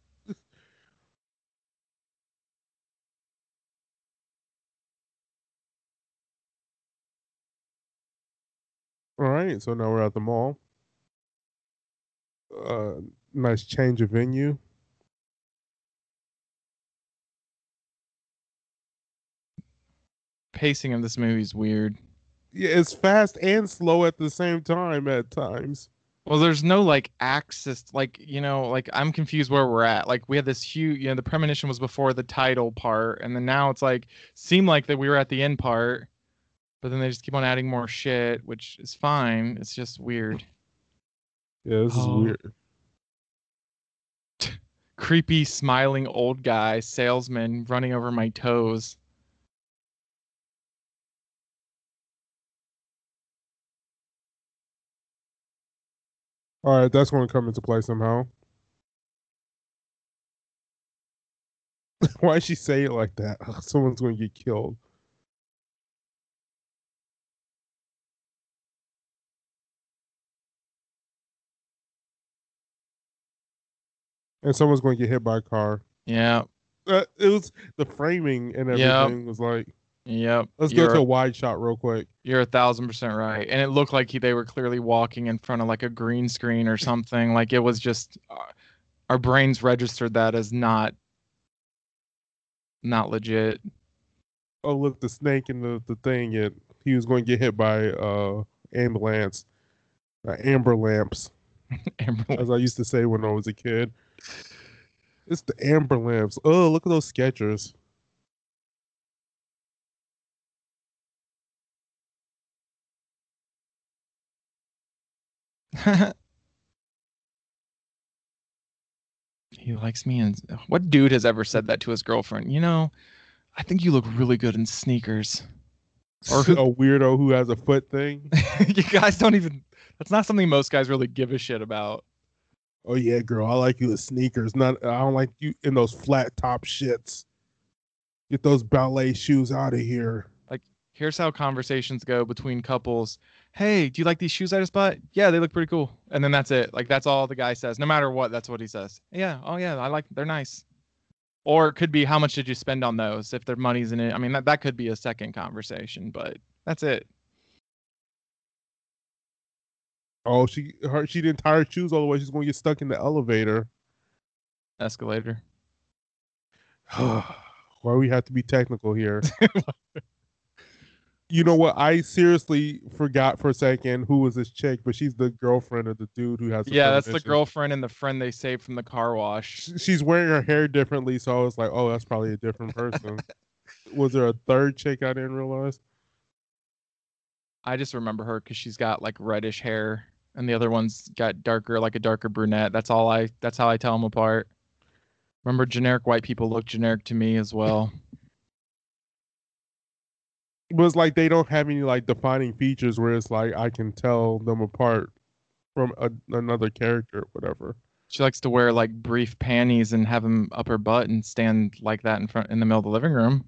All right, so now we're at the mall. Nice change of venue. Pacing of this movie is weird. Yeah, it's fast and slow at the same time at times. Well, there's no like axis, like, you know, like I'm confused where we're at. Like we had this huge, you know, the premonition was before the title part, and then now it's like seemed like that we were at the end part, but then they just keep on adding more shit, which is fine. It's just weird. Yeah, this is weird. Creepy smiling old guy salesman running over my toes. All right, that's going to come into play somehow. Why'd she say it like that? Ugh, someone's going to get killed. And someone's going to get hit by a car. Yeah. It was the framing and everything was like... Yep. Let's go to a wide shot real quick. You're 1,000% right. And it looked like they were clearly walking in front of like a green screen or something. Like it was just our brains registered that as not legit. Oh, look, the snake and the thing. He was going to get hit by ambulance. Amber lamps. Amber lamps. As I used to say when I was a kid. It's the amber lamps. Oh, look at those Skechers. He likes me, and what dude has ever said that to his girlfriend? You know, I think you look really good in sneakers. Or a weirdo who has a foot thing. You guys don't even. That's not something most guys really give a shit about. Oh yeah, girl, I like you in sneakers. I don't like you in those flat top shits. Get those ballet shoes out of here. Like, here's how conversations go between couples. Hey, do you like these shoes I just bought? Yeah, they look pretty cool. And then that's it. Like, that's all the guy says. No matter what, that's what he says. Yeah. Oh, yeah. I like, they're nice. Or it could be how much did you spend on those if their money's in it. I mean, that could be a second conversation, but that's it. Oh, she didn't tie her shoes all the way. She's going to get stuck in the escalator. Why we have to be technical here? You know what? I seriously forgot for a second who was this chick, but she's the girlfriend of the dude who has the premonition. That's the girlfriend and the friend they saved from the car wash. She's wearing her hair differently, so I was like, oh, that's probably a different person. Was there a third chick I didn't realize? I just remember her because she's got like reddish hair, and the other one's got darker, like a darker brunette. That's how I tell them apart. Remember, generic white people look generic to me as well. It was like they don't have any like defining features where it's like I can tell them apart from another character or whatever. She likes to wear like brief panties and have them up her butt and stand like that in the middle of the living room.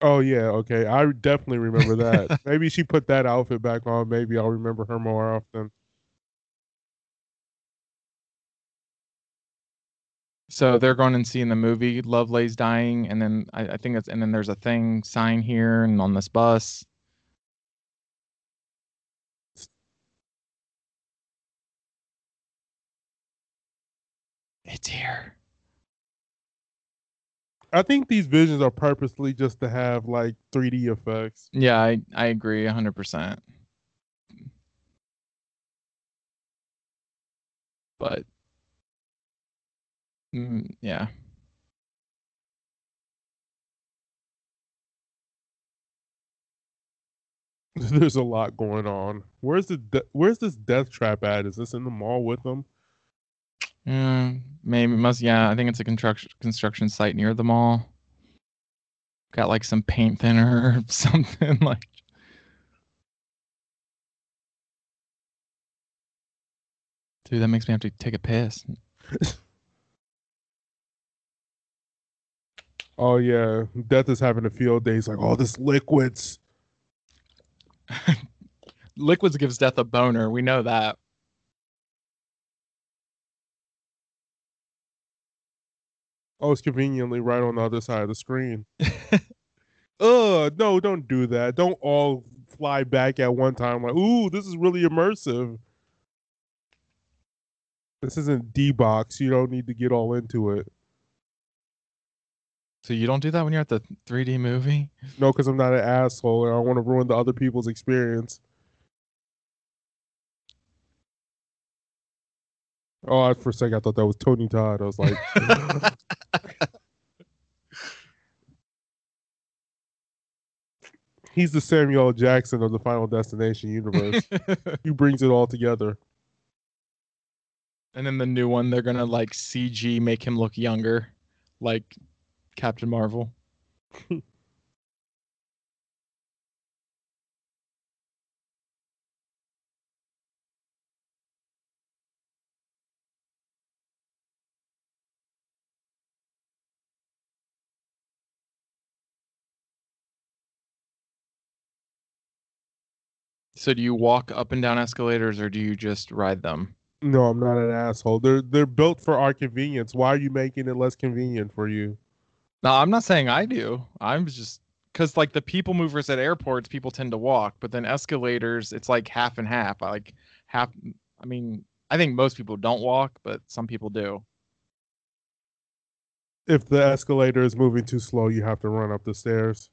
Oh yeah, okay. I definitely remember that. Maybe she put that outfit back on. Maybe I'll remember her more often. So they're going and seeing the movie Lovelace Dying, and then I think that's, and then there's a thing sign here and on this bus. It's here. I think these visions are purposely just to have like 3D effects. Yeah, I agree 100%. But yeah. There's a lot going on. Where's this death trap at? Is this in the mall with them? Maybe must. Yeah, I think it's a construction site near the mall. Got like some paint thinner or something like. Dude, that makes me have to take a piss. Oh, yeah. Death is having a field day. He's like, oh, this liquids. Liquids gives Death a boner. We know that. Oh, it's conveniently right on the other side of the screen. No, don't do that. Don't all fly back at one time. Like, ooh, this is really immersive. This isn't D-Box. You don't need to get all into it. So you don't do that when you're at the 3D movie? No, because I'm not an asshole, and I want to ruin the other people's experience. Oh, for a second, I thought that was Tony Todd. I was like... He's the Samuel L. Jackson of the Final Destination universe. He brings it all together. And then the new one, they're going to, like, CG make him look younger. Like... Captain Marvel. So do you walk up and down escalators or do you just ride them? No, I'm not an asshole. They're built for our convenience. Why are you making it less convenient for you? No, I'm not saying I do. I'm just because like the people movers at airports, people tend to walk, but then escalators, it's like half and half. I mean, I think most people don't walk, but some people do. If the escalator is moving too slow, you have to run up the stairs.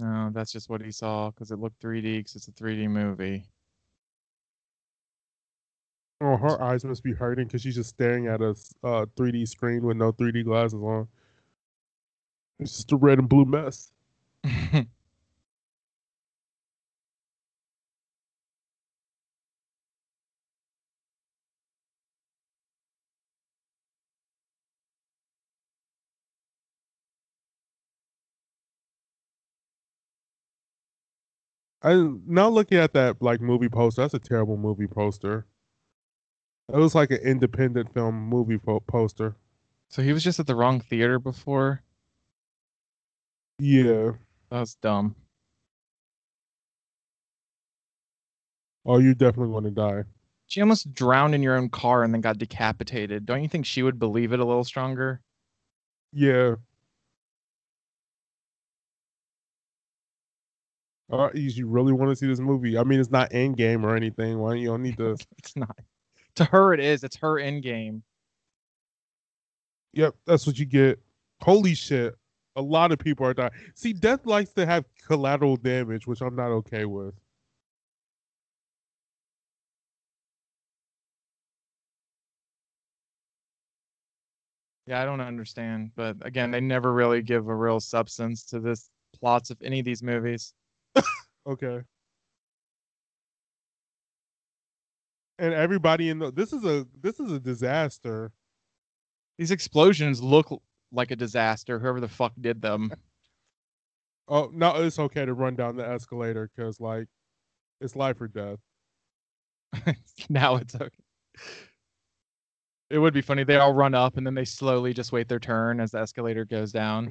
No, that's just what he saw because it looked 3D because it's a 3D movie. Oh, her eyes must be hurting because she's just staring at a 3D screen with no 3D glasses on. It's just a red and blue mess. Now looking at that like movie poster, that's a terrible movie poster. It was like an independent film movie poster. So he was just at the wrong theater before? Yeah. That's dumb. Oh, you're definitely going to die. She almost drowned in your own car and then got decapitated. Don't you think she would believe it a little stronger? Yeah. You really want to see this movie? I mean, it's not Endgame or anything. Why you don't need to? It's not. To her, it is. It's her Endgame. Yep, that's what you get. Holy shit. A lot of people are dying. See, death likes to have collateral damage, which I'm not okay with. Yeah, I don't understand. But again, they never really give a real substance to this plots of any of these movies. Okay. And everybody in this is a disaster. These explosions look like a disaster. Whoever the fuck did them. Oh, no, it's okay to run down the escalator because, like, it's life or death. Now it's okay. It would be funny. They all run up and then they slowly just wait their turn as the escalator goes down.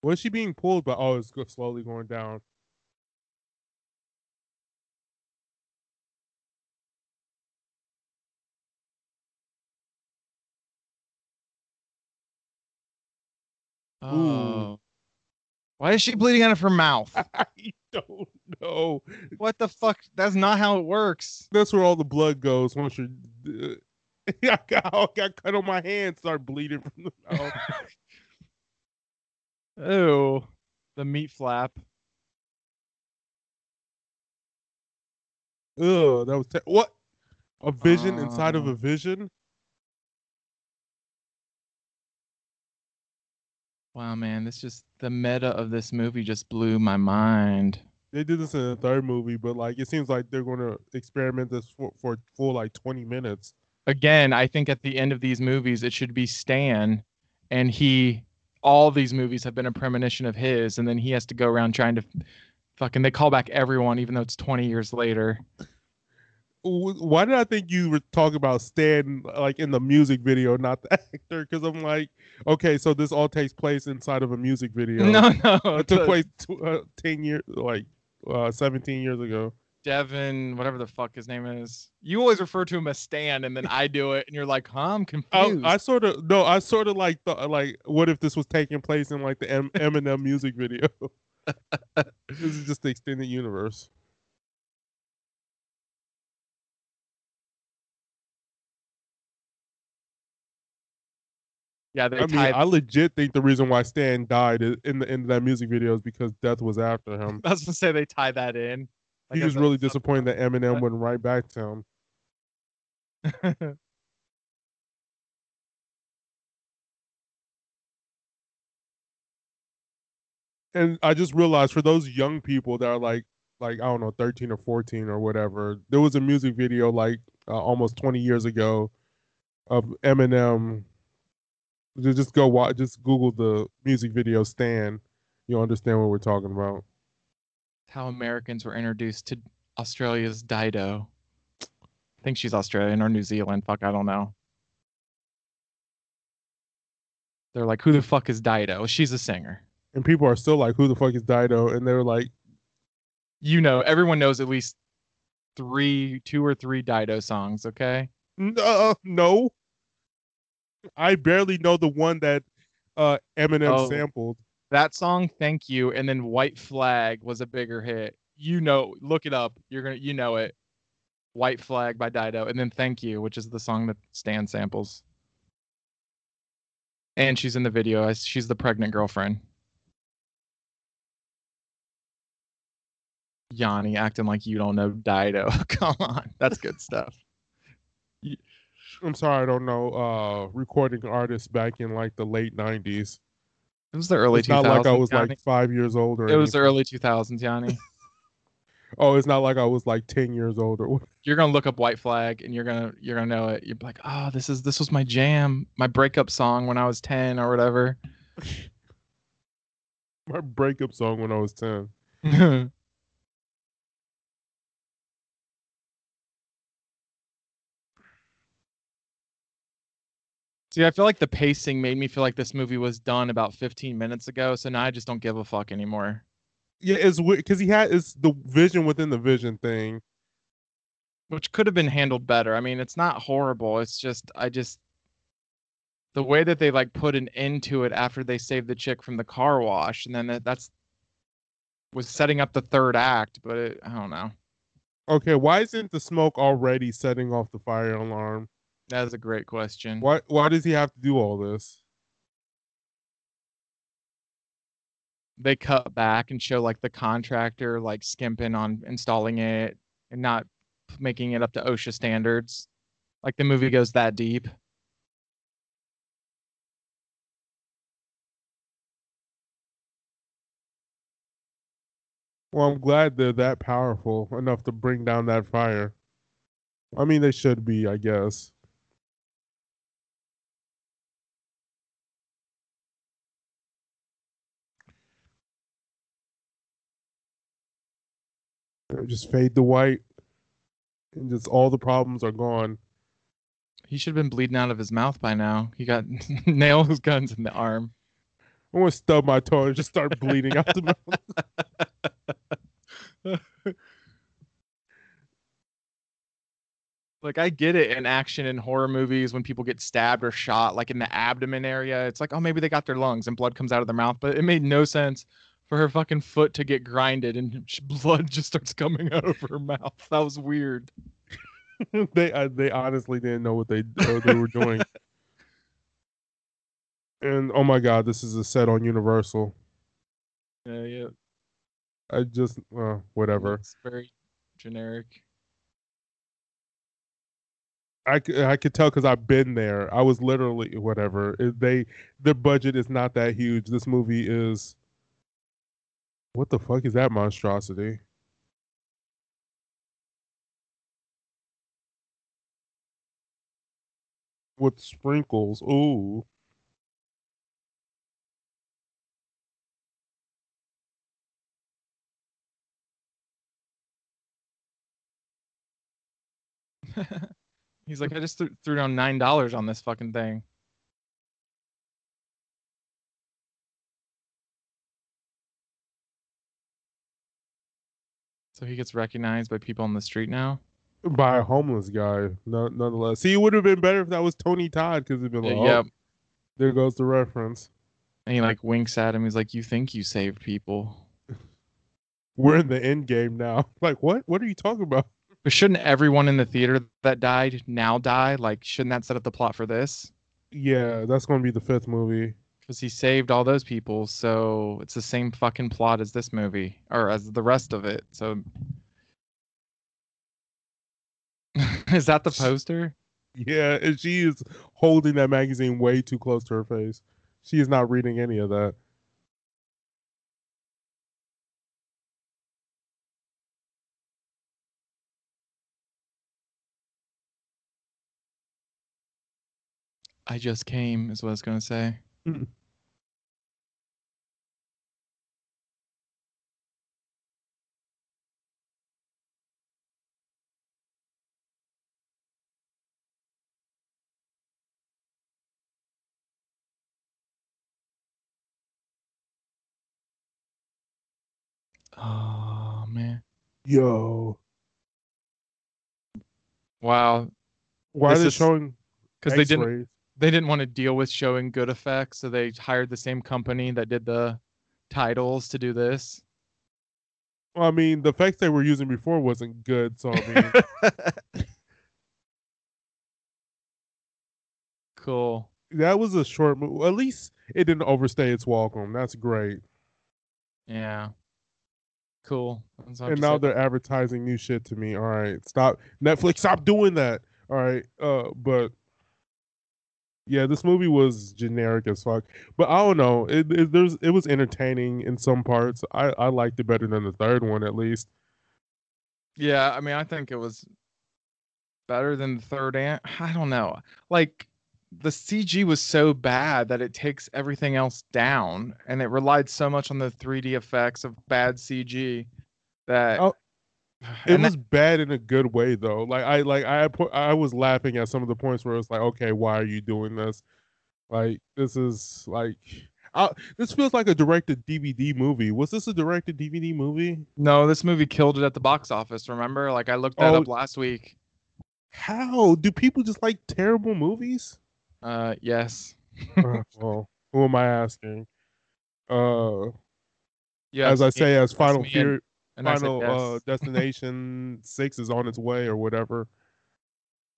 What is she being pulled by? Oh, it's slowly going down. Oh. Ooh. Why is she bleeding out of her mouth? I don't know. What the fuck? That's not how it works. That's where all the blood goes once you're... I got cut on my hand, start bleeding from the mouth. Oh, the meat flap. Oh, that was... What? A vision inside of a vision? Wow, man, this just... The meta of this movie just blew my mind. They did this in the third movie, but like it seems like they're going to experiment this for a full like 20 minutes. Again, I think at the end of these movies, it should be Stan, and all these movies have been a premonition of his, and then he has to go around trying to fucking... They call back everyone, even though it's 20 years later. Why did I think you were talking about Stan like in the music video, not the actor? Because I'm like, okay, so this all takes place inside of a music video. No, it took place 10 years, like 17 years ago. Devin, whatever the fuck his name is, you always refer to him as Stan, and then I do it, and you're like, huh? I'm confused. I sort of like thought, like, what if this was taking place in like the Eminem music video? This is just the extended universe. Yeah, I legit think the reason why Stan died in the end of that music video is because death was after him. I was gonna say they tie that in. He was really disappointed that Eminem went right back to him. And I just realized for those young people that are like I don't know, 13 or 14 or whatever, there was a music video like almost 20 years ago of Eminem. Just go watch. Just Google the music video Stan. You'll understand what we're talking about. How Americans were introduced to Australia's Dido. I think she's Australian or New Zealand. Fuck, I don't know. They're like, who the fuck is Dido? She's a singer. And people are still like, who the fuck is Dido? And they're like, you know, everyone knows at least two or three Dido songs. Okay. No. I barely know the one that Eminem sampled. That song, thank you, and then White Flag was a bigger hit. You know, look it up. You know it. White Flag by Dido, and then Thank You, which is the song that Stan samples. And she's in the video. She's the pregnant girlfriend. Yanni acting like you don't know Dido. Come on, that's good stuff. I'm sorry, I don't know. Recording artists back in like the late 90s. It was the early 2000s. Not like I was Yanni. Like 5 years old or anything. It was the early 2000s, Yanni. Oh, it's not like I was like 10 years old or. You're gonna look up White Flag and you're gonna know it. You're like, oh, this was my jam, my breakup song when I was 10 or whatever. My breakup song when I was 10. See, I feel like the pacing made me feel like this movie was done about 15 minutes ago, so now I just don't give a fuck anymore. Yeah, it's weird because it's the vision within the vision thing, which could have been handled better. I mean, it's not horrible. It's just the way that they like put an end to it after they save the chick from the car wash, and then that was setting up the third act. But I don't know. Okay, why isn't the smoke already setting off the fire alarm? That is a great question. Why does he have to do all this? They cut back and show like the contractor like skimping on installing it and not making it up to OSHA standards. Like the movie goes that deep. Well, I'm glad they're that powerful enough to bring down that fire. I mean, they should be, I guess. Just fade to white, and just all the problems are gone. He should have been bleeding out of his mouth by now. He got nails, guns in the arm. I'm gonna stub my toe and just start bleeding out the mouth. Like, I get it in action and horror movies when people get stabbed or shot, like in the abdomen area. It's like, oh, maybe they got their lungs and blood comes out of their mouth, but it made no sense for her fucking foot to get grinded and blood just starts coming out of her mouth. That was weird. They honestly didn't know what they were doing. And oh my god, this is a set on Universal. Yeah. I just whatever. It's very generic. I could tell because I've been there. I was literally whatever. Their budget is not that huge. This movie is. What the fuck is that monstrosity? With sprinkles. Ooh. He's like, I just threw down $9 on this fucking thing. So he gets recognized by people on the street now? By a homeless guy, nonetheless. See, it would have been better if that was Tony Todd, because it'd been like, oh, there goes the reference. And he like winks at him. He's like, you think you saved people. We're in the end game now. Like, what? What are you talking about? But shouldn't everyone in the theater that died now die? Like, shouldn't that set up the plot for this? Yeah, that's going to be the fifth movie. Because he saved all those people, so it's the same fucking plot as this movie, or as the rest of it. So, is that the poster? Yeah, and she is holding that magazine way too close to her face. She is not reading any of that. I just came, is what I was going to say. Oh man. Yo. Wow. Why are they showing X-rays? They didn't want to deal with showing good effects, so they hired the same company that did the titles to do this. Well, I mean, the effects they were using before wasn't good, so I mean... Cool. That was a short movie. At least it didn't overstay its welcome. That's great. Yeah. Cool. And now they're advertising new shit to me. All right, stop. Netflix, stop doing that. All right, but... Yeah, this movie was generic as fuck, but I don't know. It was entertaining in some parts. I liked it better than the third one, at least. Yeah, I mean, I think it was better than the third. And I don't know. Like, the CG was so bad that it takes everything else down, and it relied so much on the 3D effects of bad CG that. Oh. It was bad in a good way though. Like I was laughing at some of the points where it's like, okay, why are you doing this? Like, this is like, this feels like a directed DVD movie. Was this a directed DVD movie? No, this movie killed it at the box office. Remember, like I looked that up last week. How do people just like terrible movies? Yes. Well, who am I asking? Yeah. As I say, as Final Destination 6 is on its way or whatever.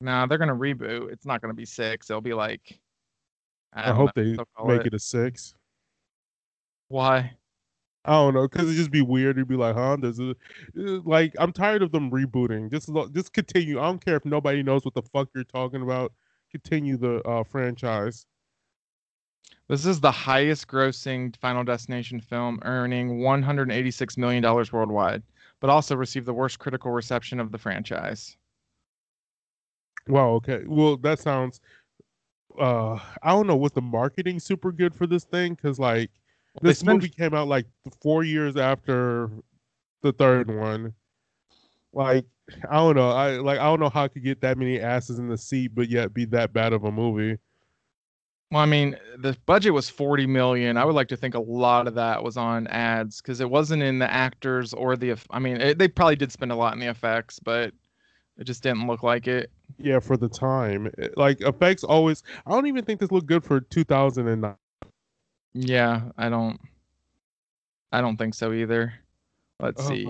Nah, they're gonna reboot. It's not gonna be 6. It'll be like. I hope they make it a 6. Why? I don't know, because it'd just be weird. You'd be like, huh? Like, I'm tired of them rebooting. Just continue. I don't care if nobody knows what the fuck you're talking about. Continue the franchise. This is the highest grossing Final Destination film, earning $186 million worldwide, but also received the worst critical reception of the franchise. Wow, okay. Well, that sounds... I don't know, was the marketing super good for this thing? Because, like, this movie came out, like, 4 years after the third one. Like, I don't know. I don't know how it could get that many asses in the seat, but yet be that bad of a movie. Well, I mean, the budget was $40 million. I would like to think a lot of that was on ads, because it wasn't in the actors or the... I mean, they probably did spend a lot in the effects, but it just didn't look like it. Yeah, for the time. Like, effects always... I don't even think this looked good for 2009. Yeah, I don't think so either. Let's see.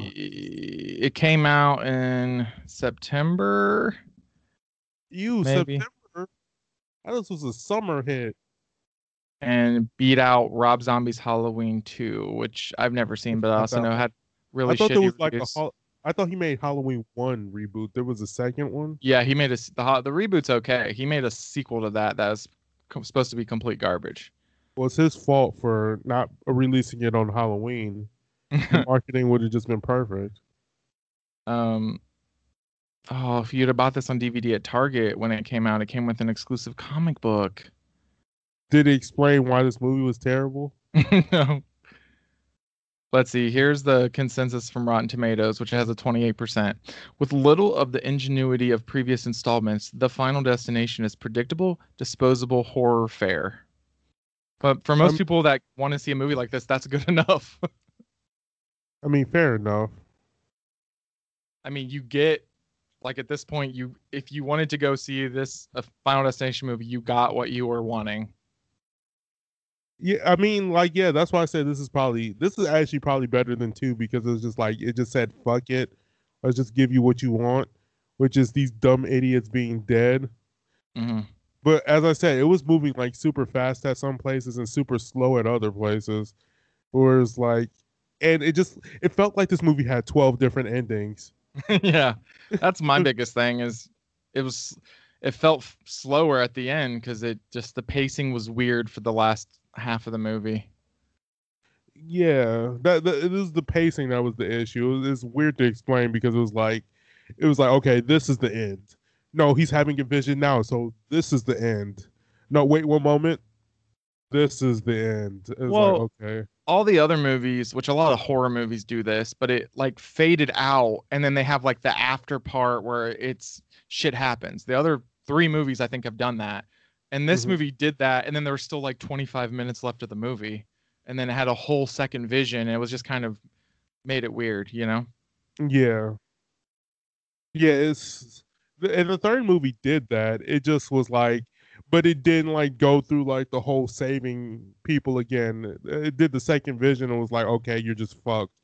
It came out in September. September? I thought this was a summer hit. And beat out Rob Zombie's Halloween 2, which I've never seen, but I also know had really shitty reviews. I thought he made Halloween 1 reboot. There was a second one? Yeah, he made the reboot's okay. He made a sequel to that is supposed to be complete garbage. Well, it's his fault for not releasing it on Halloween. Marketing would have just been perfect. If you'd have bought this on DVD at Target when it came out, it came with an exclusive comic book. Did he explain why this movie was terrible? No. Let's see. Here's the consensus from Rotten Tomatoes, which has a 28%. With little of the ingenuity of previous installments, The Final Destination is predictable, disposable horror fare. But for most people that want to see a movie like this, that's good enough. I mean, fair enough. I mean, you get, like, at this point, if you wanted to go see a Final Destination movie, you got what you were wanting. Yeah, I mean, like, yeah, that's why I said this is actually probably better than 2, because it was just like, it just said, fuck it. Let's just give you what you want, which is these dumb idiots being dead. Mm-hmm. But as I said, it was moving like super fast at some places and super slow at other places. Whereas like, and it felt like this movie had 12 different endings. Yeah, that's my biggest thing is it felt slower at the end because the pacing was weird for the last half of the movie. Yeah, it was the pacing that was the issue. It's weird to explain because it was like okay, this is the end. No, he's having a vision now, so this is the end. No, wait one moment. This is the end. It's well, like, okay. All the other movies, which a lot of horror movies do this, but it like faded out, and then they have like the after part where it's shit happens. The other 3 movies I think have done that. And this movie did that, and then there was still like 25 minutes left of the movie, and then it had a whole second vision, and it was just kind of made it weird, you know? Yeah. Yeah, and the third movie did that. It just was like, but it didn't like go through like the whole saving people again. It did the second vision and was like, okay, you're just fucked.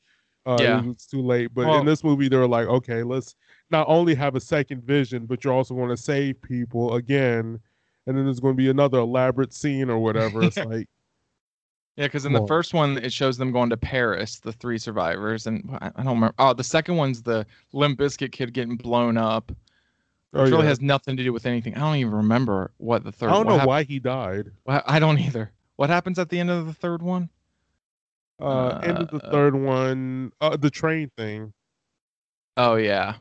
Yeah. It's too late. But in this movie, they were like, okay, let's not only have a second vision, but you're also going to save people again. And then there's going to be another elaborate scene or whatever. It's like, yeah, because in the first one, it shows them going to Paris, the 3 survivors, and I don't remember. Oh, the second one's the Limp Bizkit kid getting blown up. It really has nothing to do with anything. I don't even remember what the third one. I don't know why he died. I don't either. What happens at the end of the third one? End of the third one, the train thing. Oh yeah,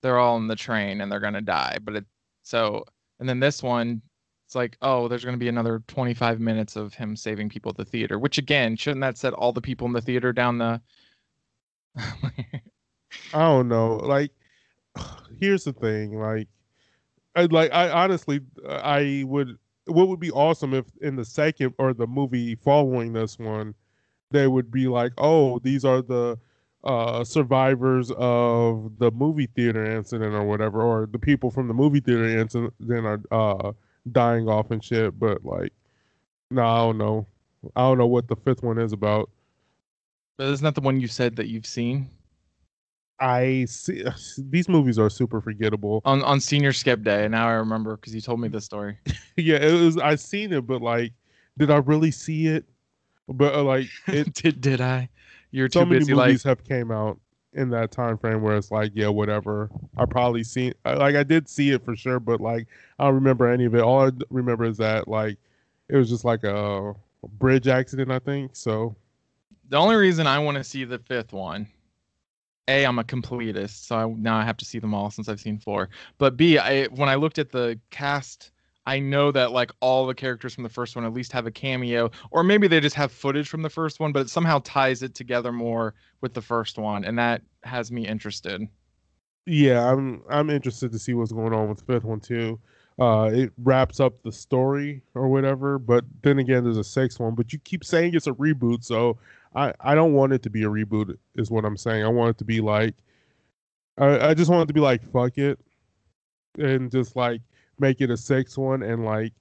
they're all on the train and they're gonna die. And then this one, it's like, oh, there's gonna be another 25 minutes of him saving people at the theater. Which again, shouldn't that set all the people in the theater down the? I don't know, like. Here's the thing, I honestly, I would what would be awesome if in the second or the movie following this one, they would be like, oh, these are the survivors of the movie theater incident or whatever, or the people from the movie theater incident are dying off and shit. But like, I don't know. I don't know what the fifth one is about. But isn't that the one you said that you've seen? I see. These movies are super forgettable. On Senior Skip Day, now I remember because you told me this story. Yeah, it was. I seen it, but like, did I really see it? But like, it did I? You're so too many busy, movies have came out in that time frame where it's like, yeah, whatever. I probably seen. Like, I did see it for sure, but like, I don't remember any of it. All I remember is that like, it was just like a bridge accident, I think. So, the only reason I want to see the fifth one. A, I'm a completist, so now I have to see them all since I've seen 4. But B, when I looked at the cast, I know that like all the characters from the first one at least have a cameo, or maybe they just have footage from the first one, but it somehow ties it together more with the first one, and that has me interested. Yeah, I'm interested to see what's going on with the fifth one too. It wraps up the story or whatever, but then again, there's a sixth one. But you keep saying it's a reboot, so. I don't want it to be a reboot is what I'm saying. I want it to be like, I just want it to be like, fuck it. And just like make it a 6th one. And like,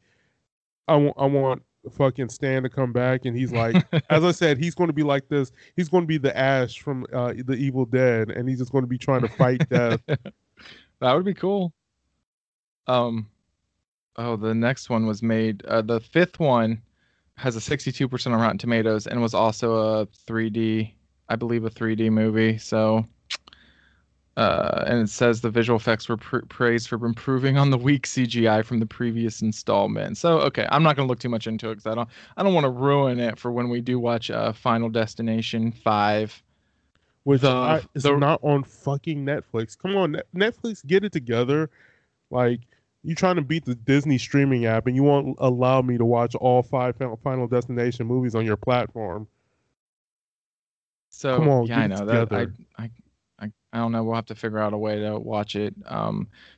I want fucking Stan to come back. And he's like, as I said, he's going to be like this. He's going to be the Ash from the Evil Dead. And he's just going to be trying to fight death. That would be cool. Oh, the next one was made. The 5th one. Has a 62% on Rotten Tomatoes and was also a 3D, I believe, a 3D movie. So, and it says the visual effects were praised for improving on the weak CGI from the previous installment. So, okay, I'm not gonna look too much into it because I don't want to ruin it for when we do watch Final Destination 5, which is not on fucking Netflix. Come on, Netflix, get it together, like. You're trying to beat the Disney streaming app, and you won't allow me to watch all 5 Final Destination movies on your platform. So, come on, yeah, I know together. That. I don't know. We'll have to figure out a way to watch it.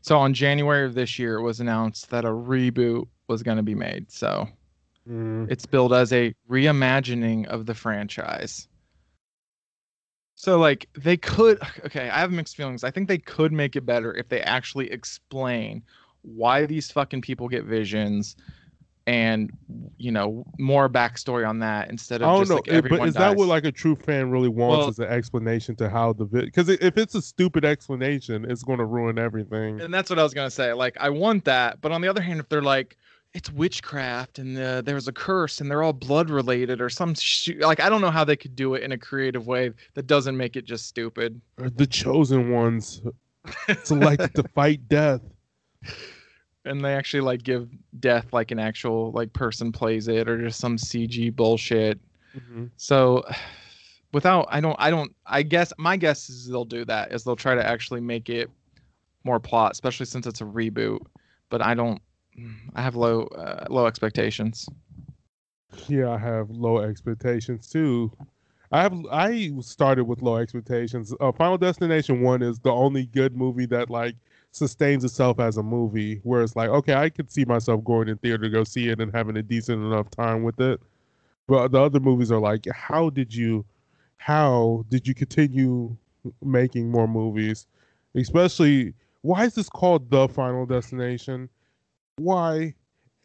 So on January of this year, it was announced that a reboot was going to be made. So it's billed as a reimagining of the franchise. So, like, they could. Okay, I have mixed feelings. I think they could make it better if they actually explain why these fucking people get visions and, you know, more backstory on that instead of just like everyone but is dies. That what like a true fan really wants is an explanation to how the because if it's a stupid explanation, it's going to ruin everything. And that's what I was going to say. Like, I want that. But on the other hand, if they're like, it's witchcraft and there's a curse and they're all blood related or some shit. Like, I don't know how they could do it in a creative way that doesn't make it just stupid. Or the chosen ones selected to fight death. And they actually like give death like an actual like person plays it or just some CG bullshit. Mm-hmm. So without I guess my guess is they'll do that is they'll try to actually make it more plot, especially since it's a reboot. But I have low expectations. Yeah, I have low expectations too. I started with low expectations. Final Destination 1 is the only good movie that like sustains itself as a movie where it's like, okay, I could see myself going in theater to go see it and having a decent enough time with it. But the other movies are like, how did you continue making more movies? Especially, why is this called The Final Destination? Why?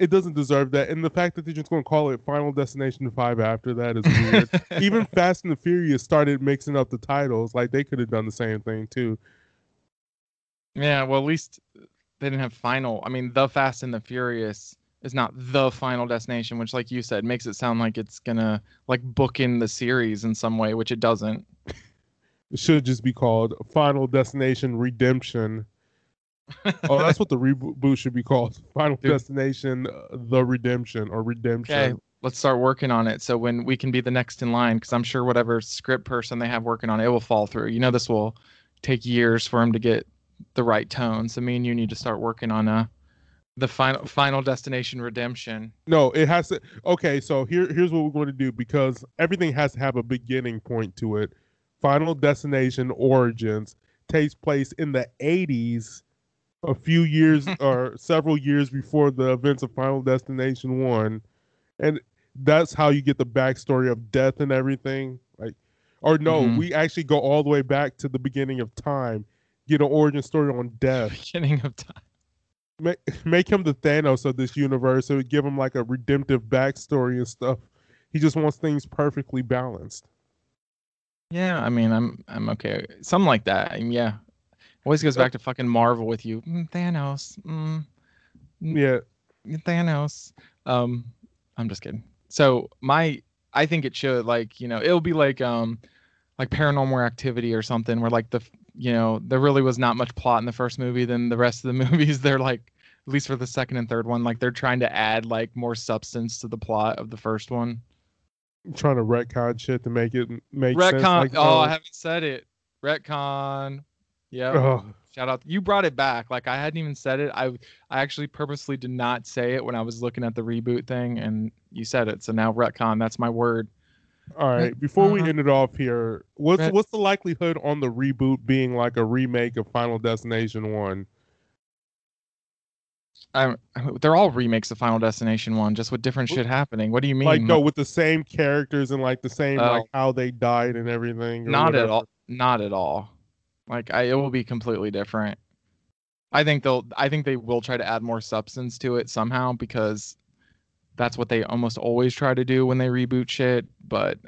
It doesn't deserve that. And the fact that they're just going to call it Final Destination 5 after that is weird. Even Fast and the Furious started mixing up the titles. Like, they could have done the same thing too. Yeah, well, at least they didn't have final. I mean, The Fast and the Furious is not The Final Destination, which, like you said, makes it sound like it's going to, like, book in the series in some way, which it doesn't. It should just be called Final Destination Redemption. Oh, that's what the reboot should be called. Final Destination The Redemption or Redemption. Okay, let's start working on it so when we can be the next in line, because I'm sure whatever script person they have working on it, it will fall through. You know, this will take years for him to get the right tone. So me and you need to start working on the Final Destination Redemption. No, it has to. Okay, so here's what we're going to do, because everything has to have a beginning point to it. Final Destination Origins takes place in the 80s a few years or several years before the events of Final Destination 1, and that's how you get the backstory of death and everything. Like, or no, we actually go all the way back to the beginning of time, get an origin story on death. Beginning of time. Make him the Thanos of this universe. It would give him like a redemptive backstory and stuff. He just wants things perfectly balanced. Yeah, I mean, I'm okay. Something like that. I mean, yeah. Always goes back to fucking Marvel with you. Thanos. Yeah. Thanos. I'm just kidding. So I think it should, like, you know, it'll be like Paranormal Activity or something where like the, you know, there really was not much plot in the first movie than the rest of the movies. They're like, at least for the second and third one, like they're trying to add like more substance to the plot of the first one. I'm trying to retcon shit to make it make sense. Like, oh, I haven't said it. Retcon. Yeah. Oh. Shout out. You brought it back. Like I hadn't even said it. I actually purposely did not say it when I was looking at the reboot thing, and you said it. So now retcon. That's my word. All right. Before we end it off here, what's the likelihood on the reboot being like a remake of Final Destination 1? They're all remakes of Final Destination 1, just with different shit happening. What do you mean? Like no, with the same characters and like the same like how they died and everything. Not at all. Like it will be completely different. I think they will try to add more substance to it somehow because that's what they almost always try to do when they reboot shit, but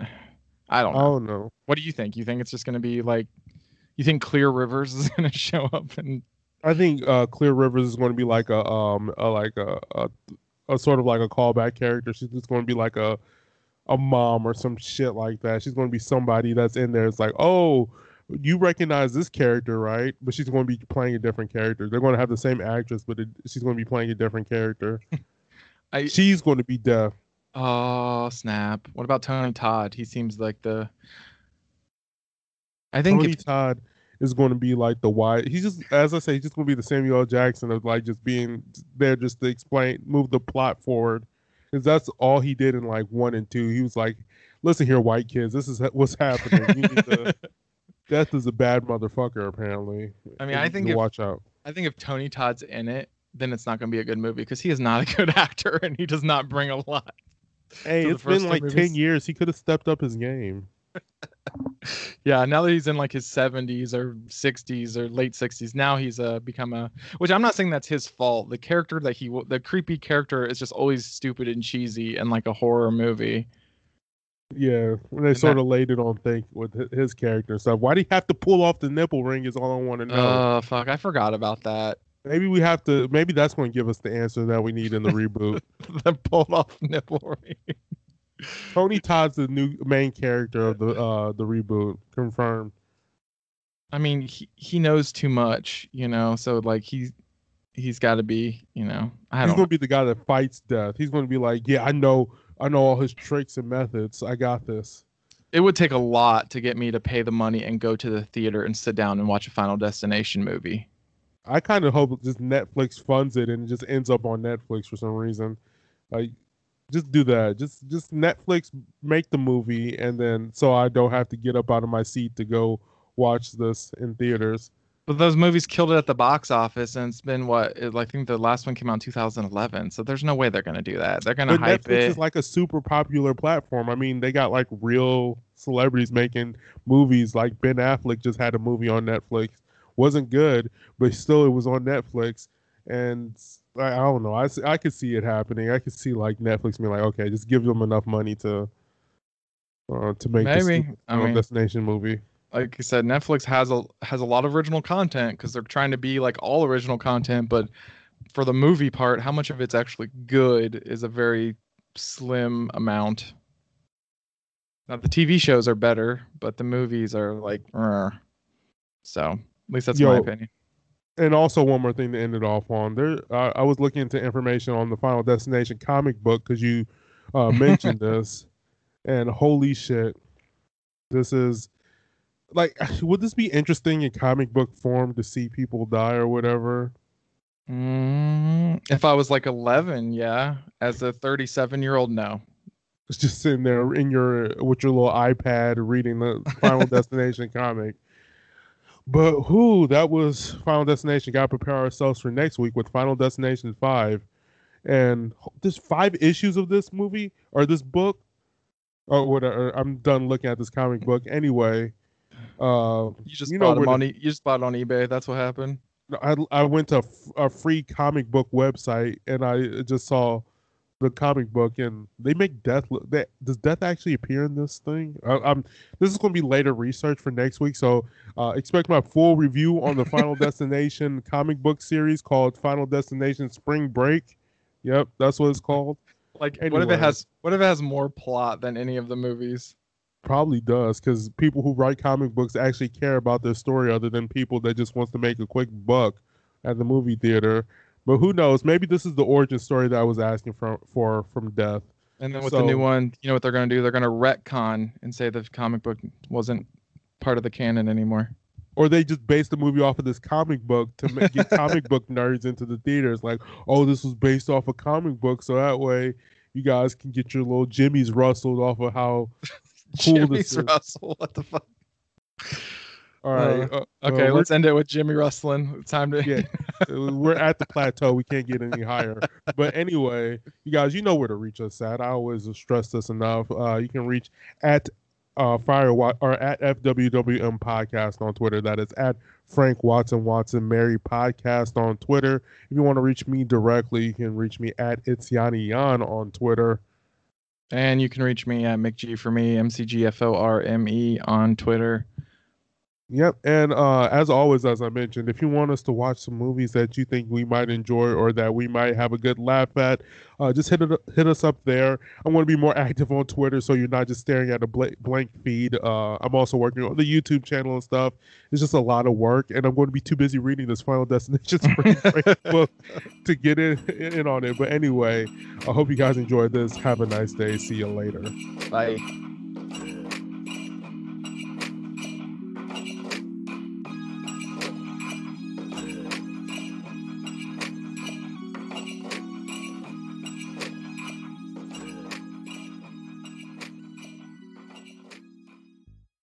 I don't know. Oh, no. What do you think? You think it's just going to be like, you think Clear Rivers is going to show up? And I think Clear Rivers is going to be like a sort of like a callback character. She's just going to be like a mom or some shit like that. She's going to be somebody that's in there. It's like, oh, you recognize this character, right? But she's going to be playing a different character. They're going to have the same actress, but she's going to be playing a different character. She's going to be deaf. Oh, snap. What about Tony Todd? He seems like the... I think Tony Todd is going to be like the wise... He's just, as I say, he's just going to be the Samuel L. Jackson of like just being there just to explain, move the plot forward. Because that's all he did in like 1 and 2. He was like, listen here, white kids, this is what's happening. You need to... Death is a bad motherfucker, apparently. I mean, watch out. I think if Tony Todd's in it, then it's not going to be a good movie because he is not a good actor and he does not bring a lot. Hey, it's been like 10 years. He could have stepped up his game. Yeah, now that he's in like his 70s or 60s or late 60s, now he's become a... Which I'm not saying that's his fault. The character that the creepy character is just always stupid and cheesy in like a horror movie. Yeah, when they sort of laid it on thick with his character and stuff. Why do you have to pull off the nipple ring is all I want to know. Oh, fuck. I forgot about that. Maybe that's going to give us the answer that we need in the reboot. The pulled off nipple ring. Tony Todd's the new main character of the reboot. Confirmed. I mean, he knows too much, you know, so like he's got to be, you know, he's going to be the guy that fights death. He's going to be like, yeah, I know all his tricks and methods. I got this. It would take a lot to get me to pay the money and go to the theater and sit down and watch a Final Destination movie. I kind of hope just Netflix funds it and it just ends up on Netflix for some reason. Like, just do that. Just Netflix make the movie, and then so I don't have to get up out of my seat to go watch this in theaters. But those movies killed it at the box office, and it's been I think the last one came out in 2011. So there's no way they're going to do that. They're going to hype it. Netflix is like a super popular platform. I mean, they got like real celebrities making movies. Like Ben Affleck just had a movie on Netflix. Wasn't good, but still it was on Netflix. And I don't know. I could see it happening. I could see like Netflix being like, okay, just give them enough money to make this destination movie. Like I said, Netflix has a lot of original content because they're trying to be like all original content. But for the movie part, how much of it's actually good is a very slim amount. Now, the TV shows are better, but the movies are like, so at least that's my opinion. And also one more thing to end it off on. I was looking into information on the Final Destination comic book because you mentioned this, and holy shit, this is... Like, would this be interesting in comic book form to see people die or whatever? If I was like 11, yeah. As a 37-year-old, no. It's just sitting there with your little iPad reading the Final Destination comic. But who? That was Final Destination. Got to prepare ourselves for next week with Final Destination 5. And there's 5 issues of this movie or this book. Or whatever. I'm done looking at this comic book anyway. You just bought it on eBay. That's what happened. I went to a free comic book website and I just saw the comic book and they make Death. Does Death actually appear in this thing? This is going to be later research for next week. So expect my full review on the Final Destination comic book series called Final Destination Spring Break. Yep, that's what it's called. Like, anyway. What if it has more plot than any of the movies? Probably does, because people who write comic books actually care about their story, other than people that just wants to make a quick buck at the movie theater. But who knows? Maybe this is the origin story that I was asking for from Death. And then with the new one, you know what they're going to do? They're going to retcon and say the comic book wasn't part of the canon anymore. Or they just based the movie off of this comic book to get comic book nerds into the theaters. Like, oh, this was based off a comic book, so that way you guys can get your little jimmies rustled off of how cool this is. Jimmies rustled? What the fuck? All right. Okay, let's end it with Jimmy rustling. It's time to... Yeah, we're at the plateau. We can't get any higher. But anyway, you guys, you know where to reach us at. I always stress this enough. You can reach at... Firewatch or at FWWM Podcast on Twitter. That is at Frank Watson Mary Podcast on Twitter. If you want to reach me directly, you can reach me at Itzianian on Twitter. And you can reach me at McG for me, MCGFORME on Twitter. Yep. And as always, as I mentioned, if you want us to watch some movies that you think we might enjoy or that we might have a good laugh at, just hit us up there. I want to be more active on Twitter so you're not just staring at a blank feed. I'm also working on the YouTube channel and stuff. It's just a lot of work, and I'm going to be too busy reading this Final Destination book to get in on it. But anyway, I hope you guys enjoyed this. Have a nice day. See you later. Bye.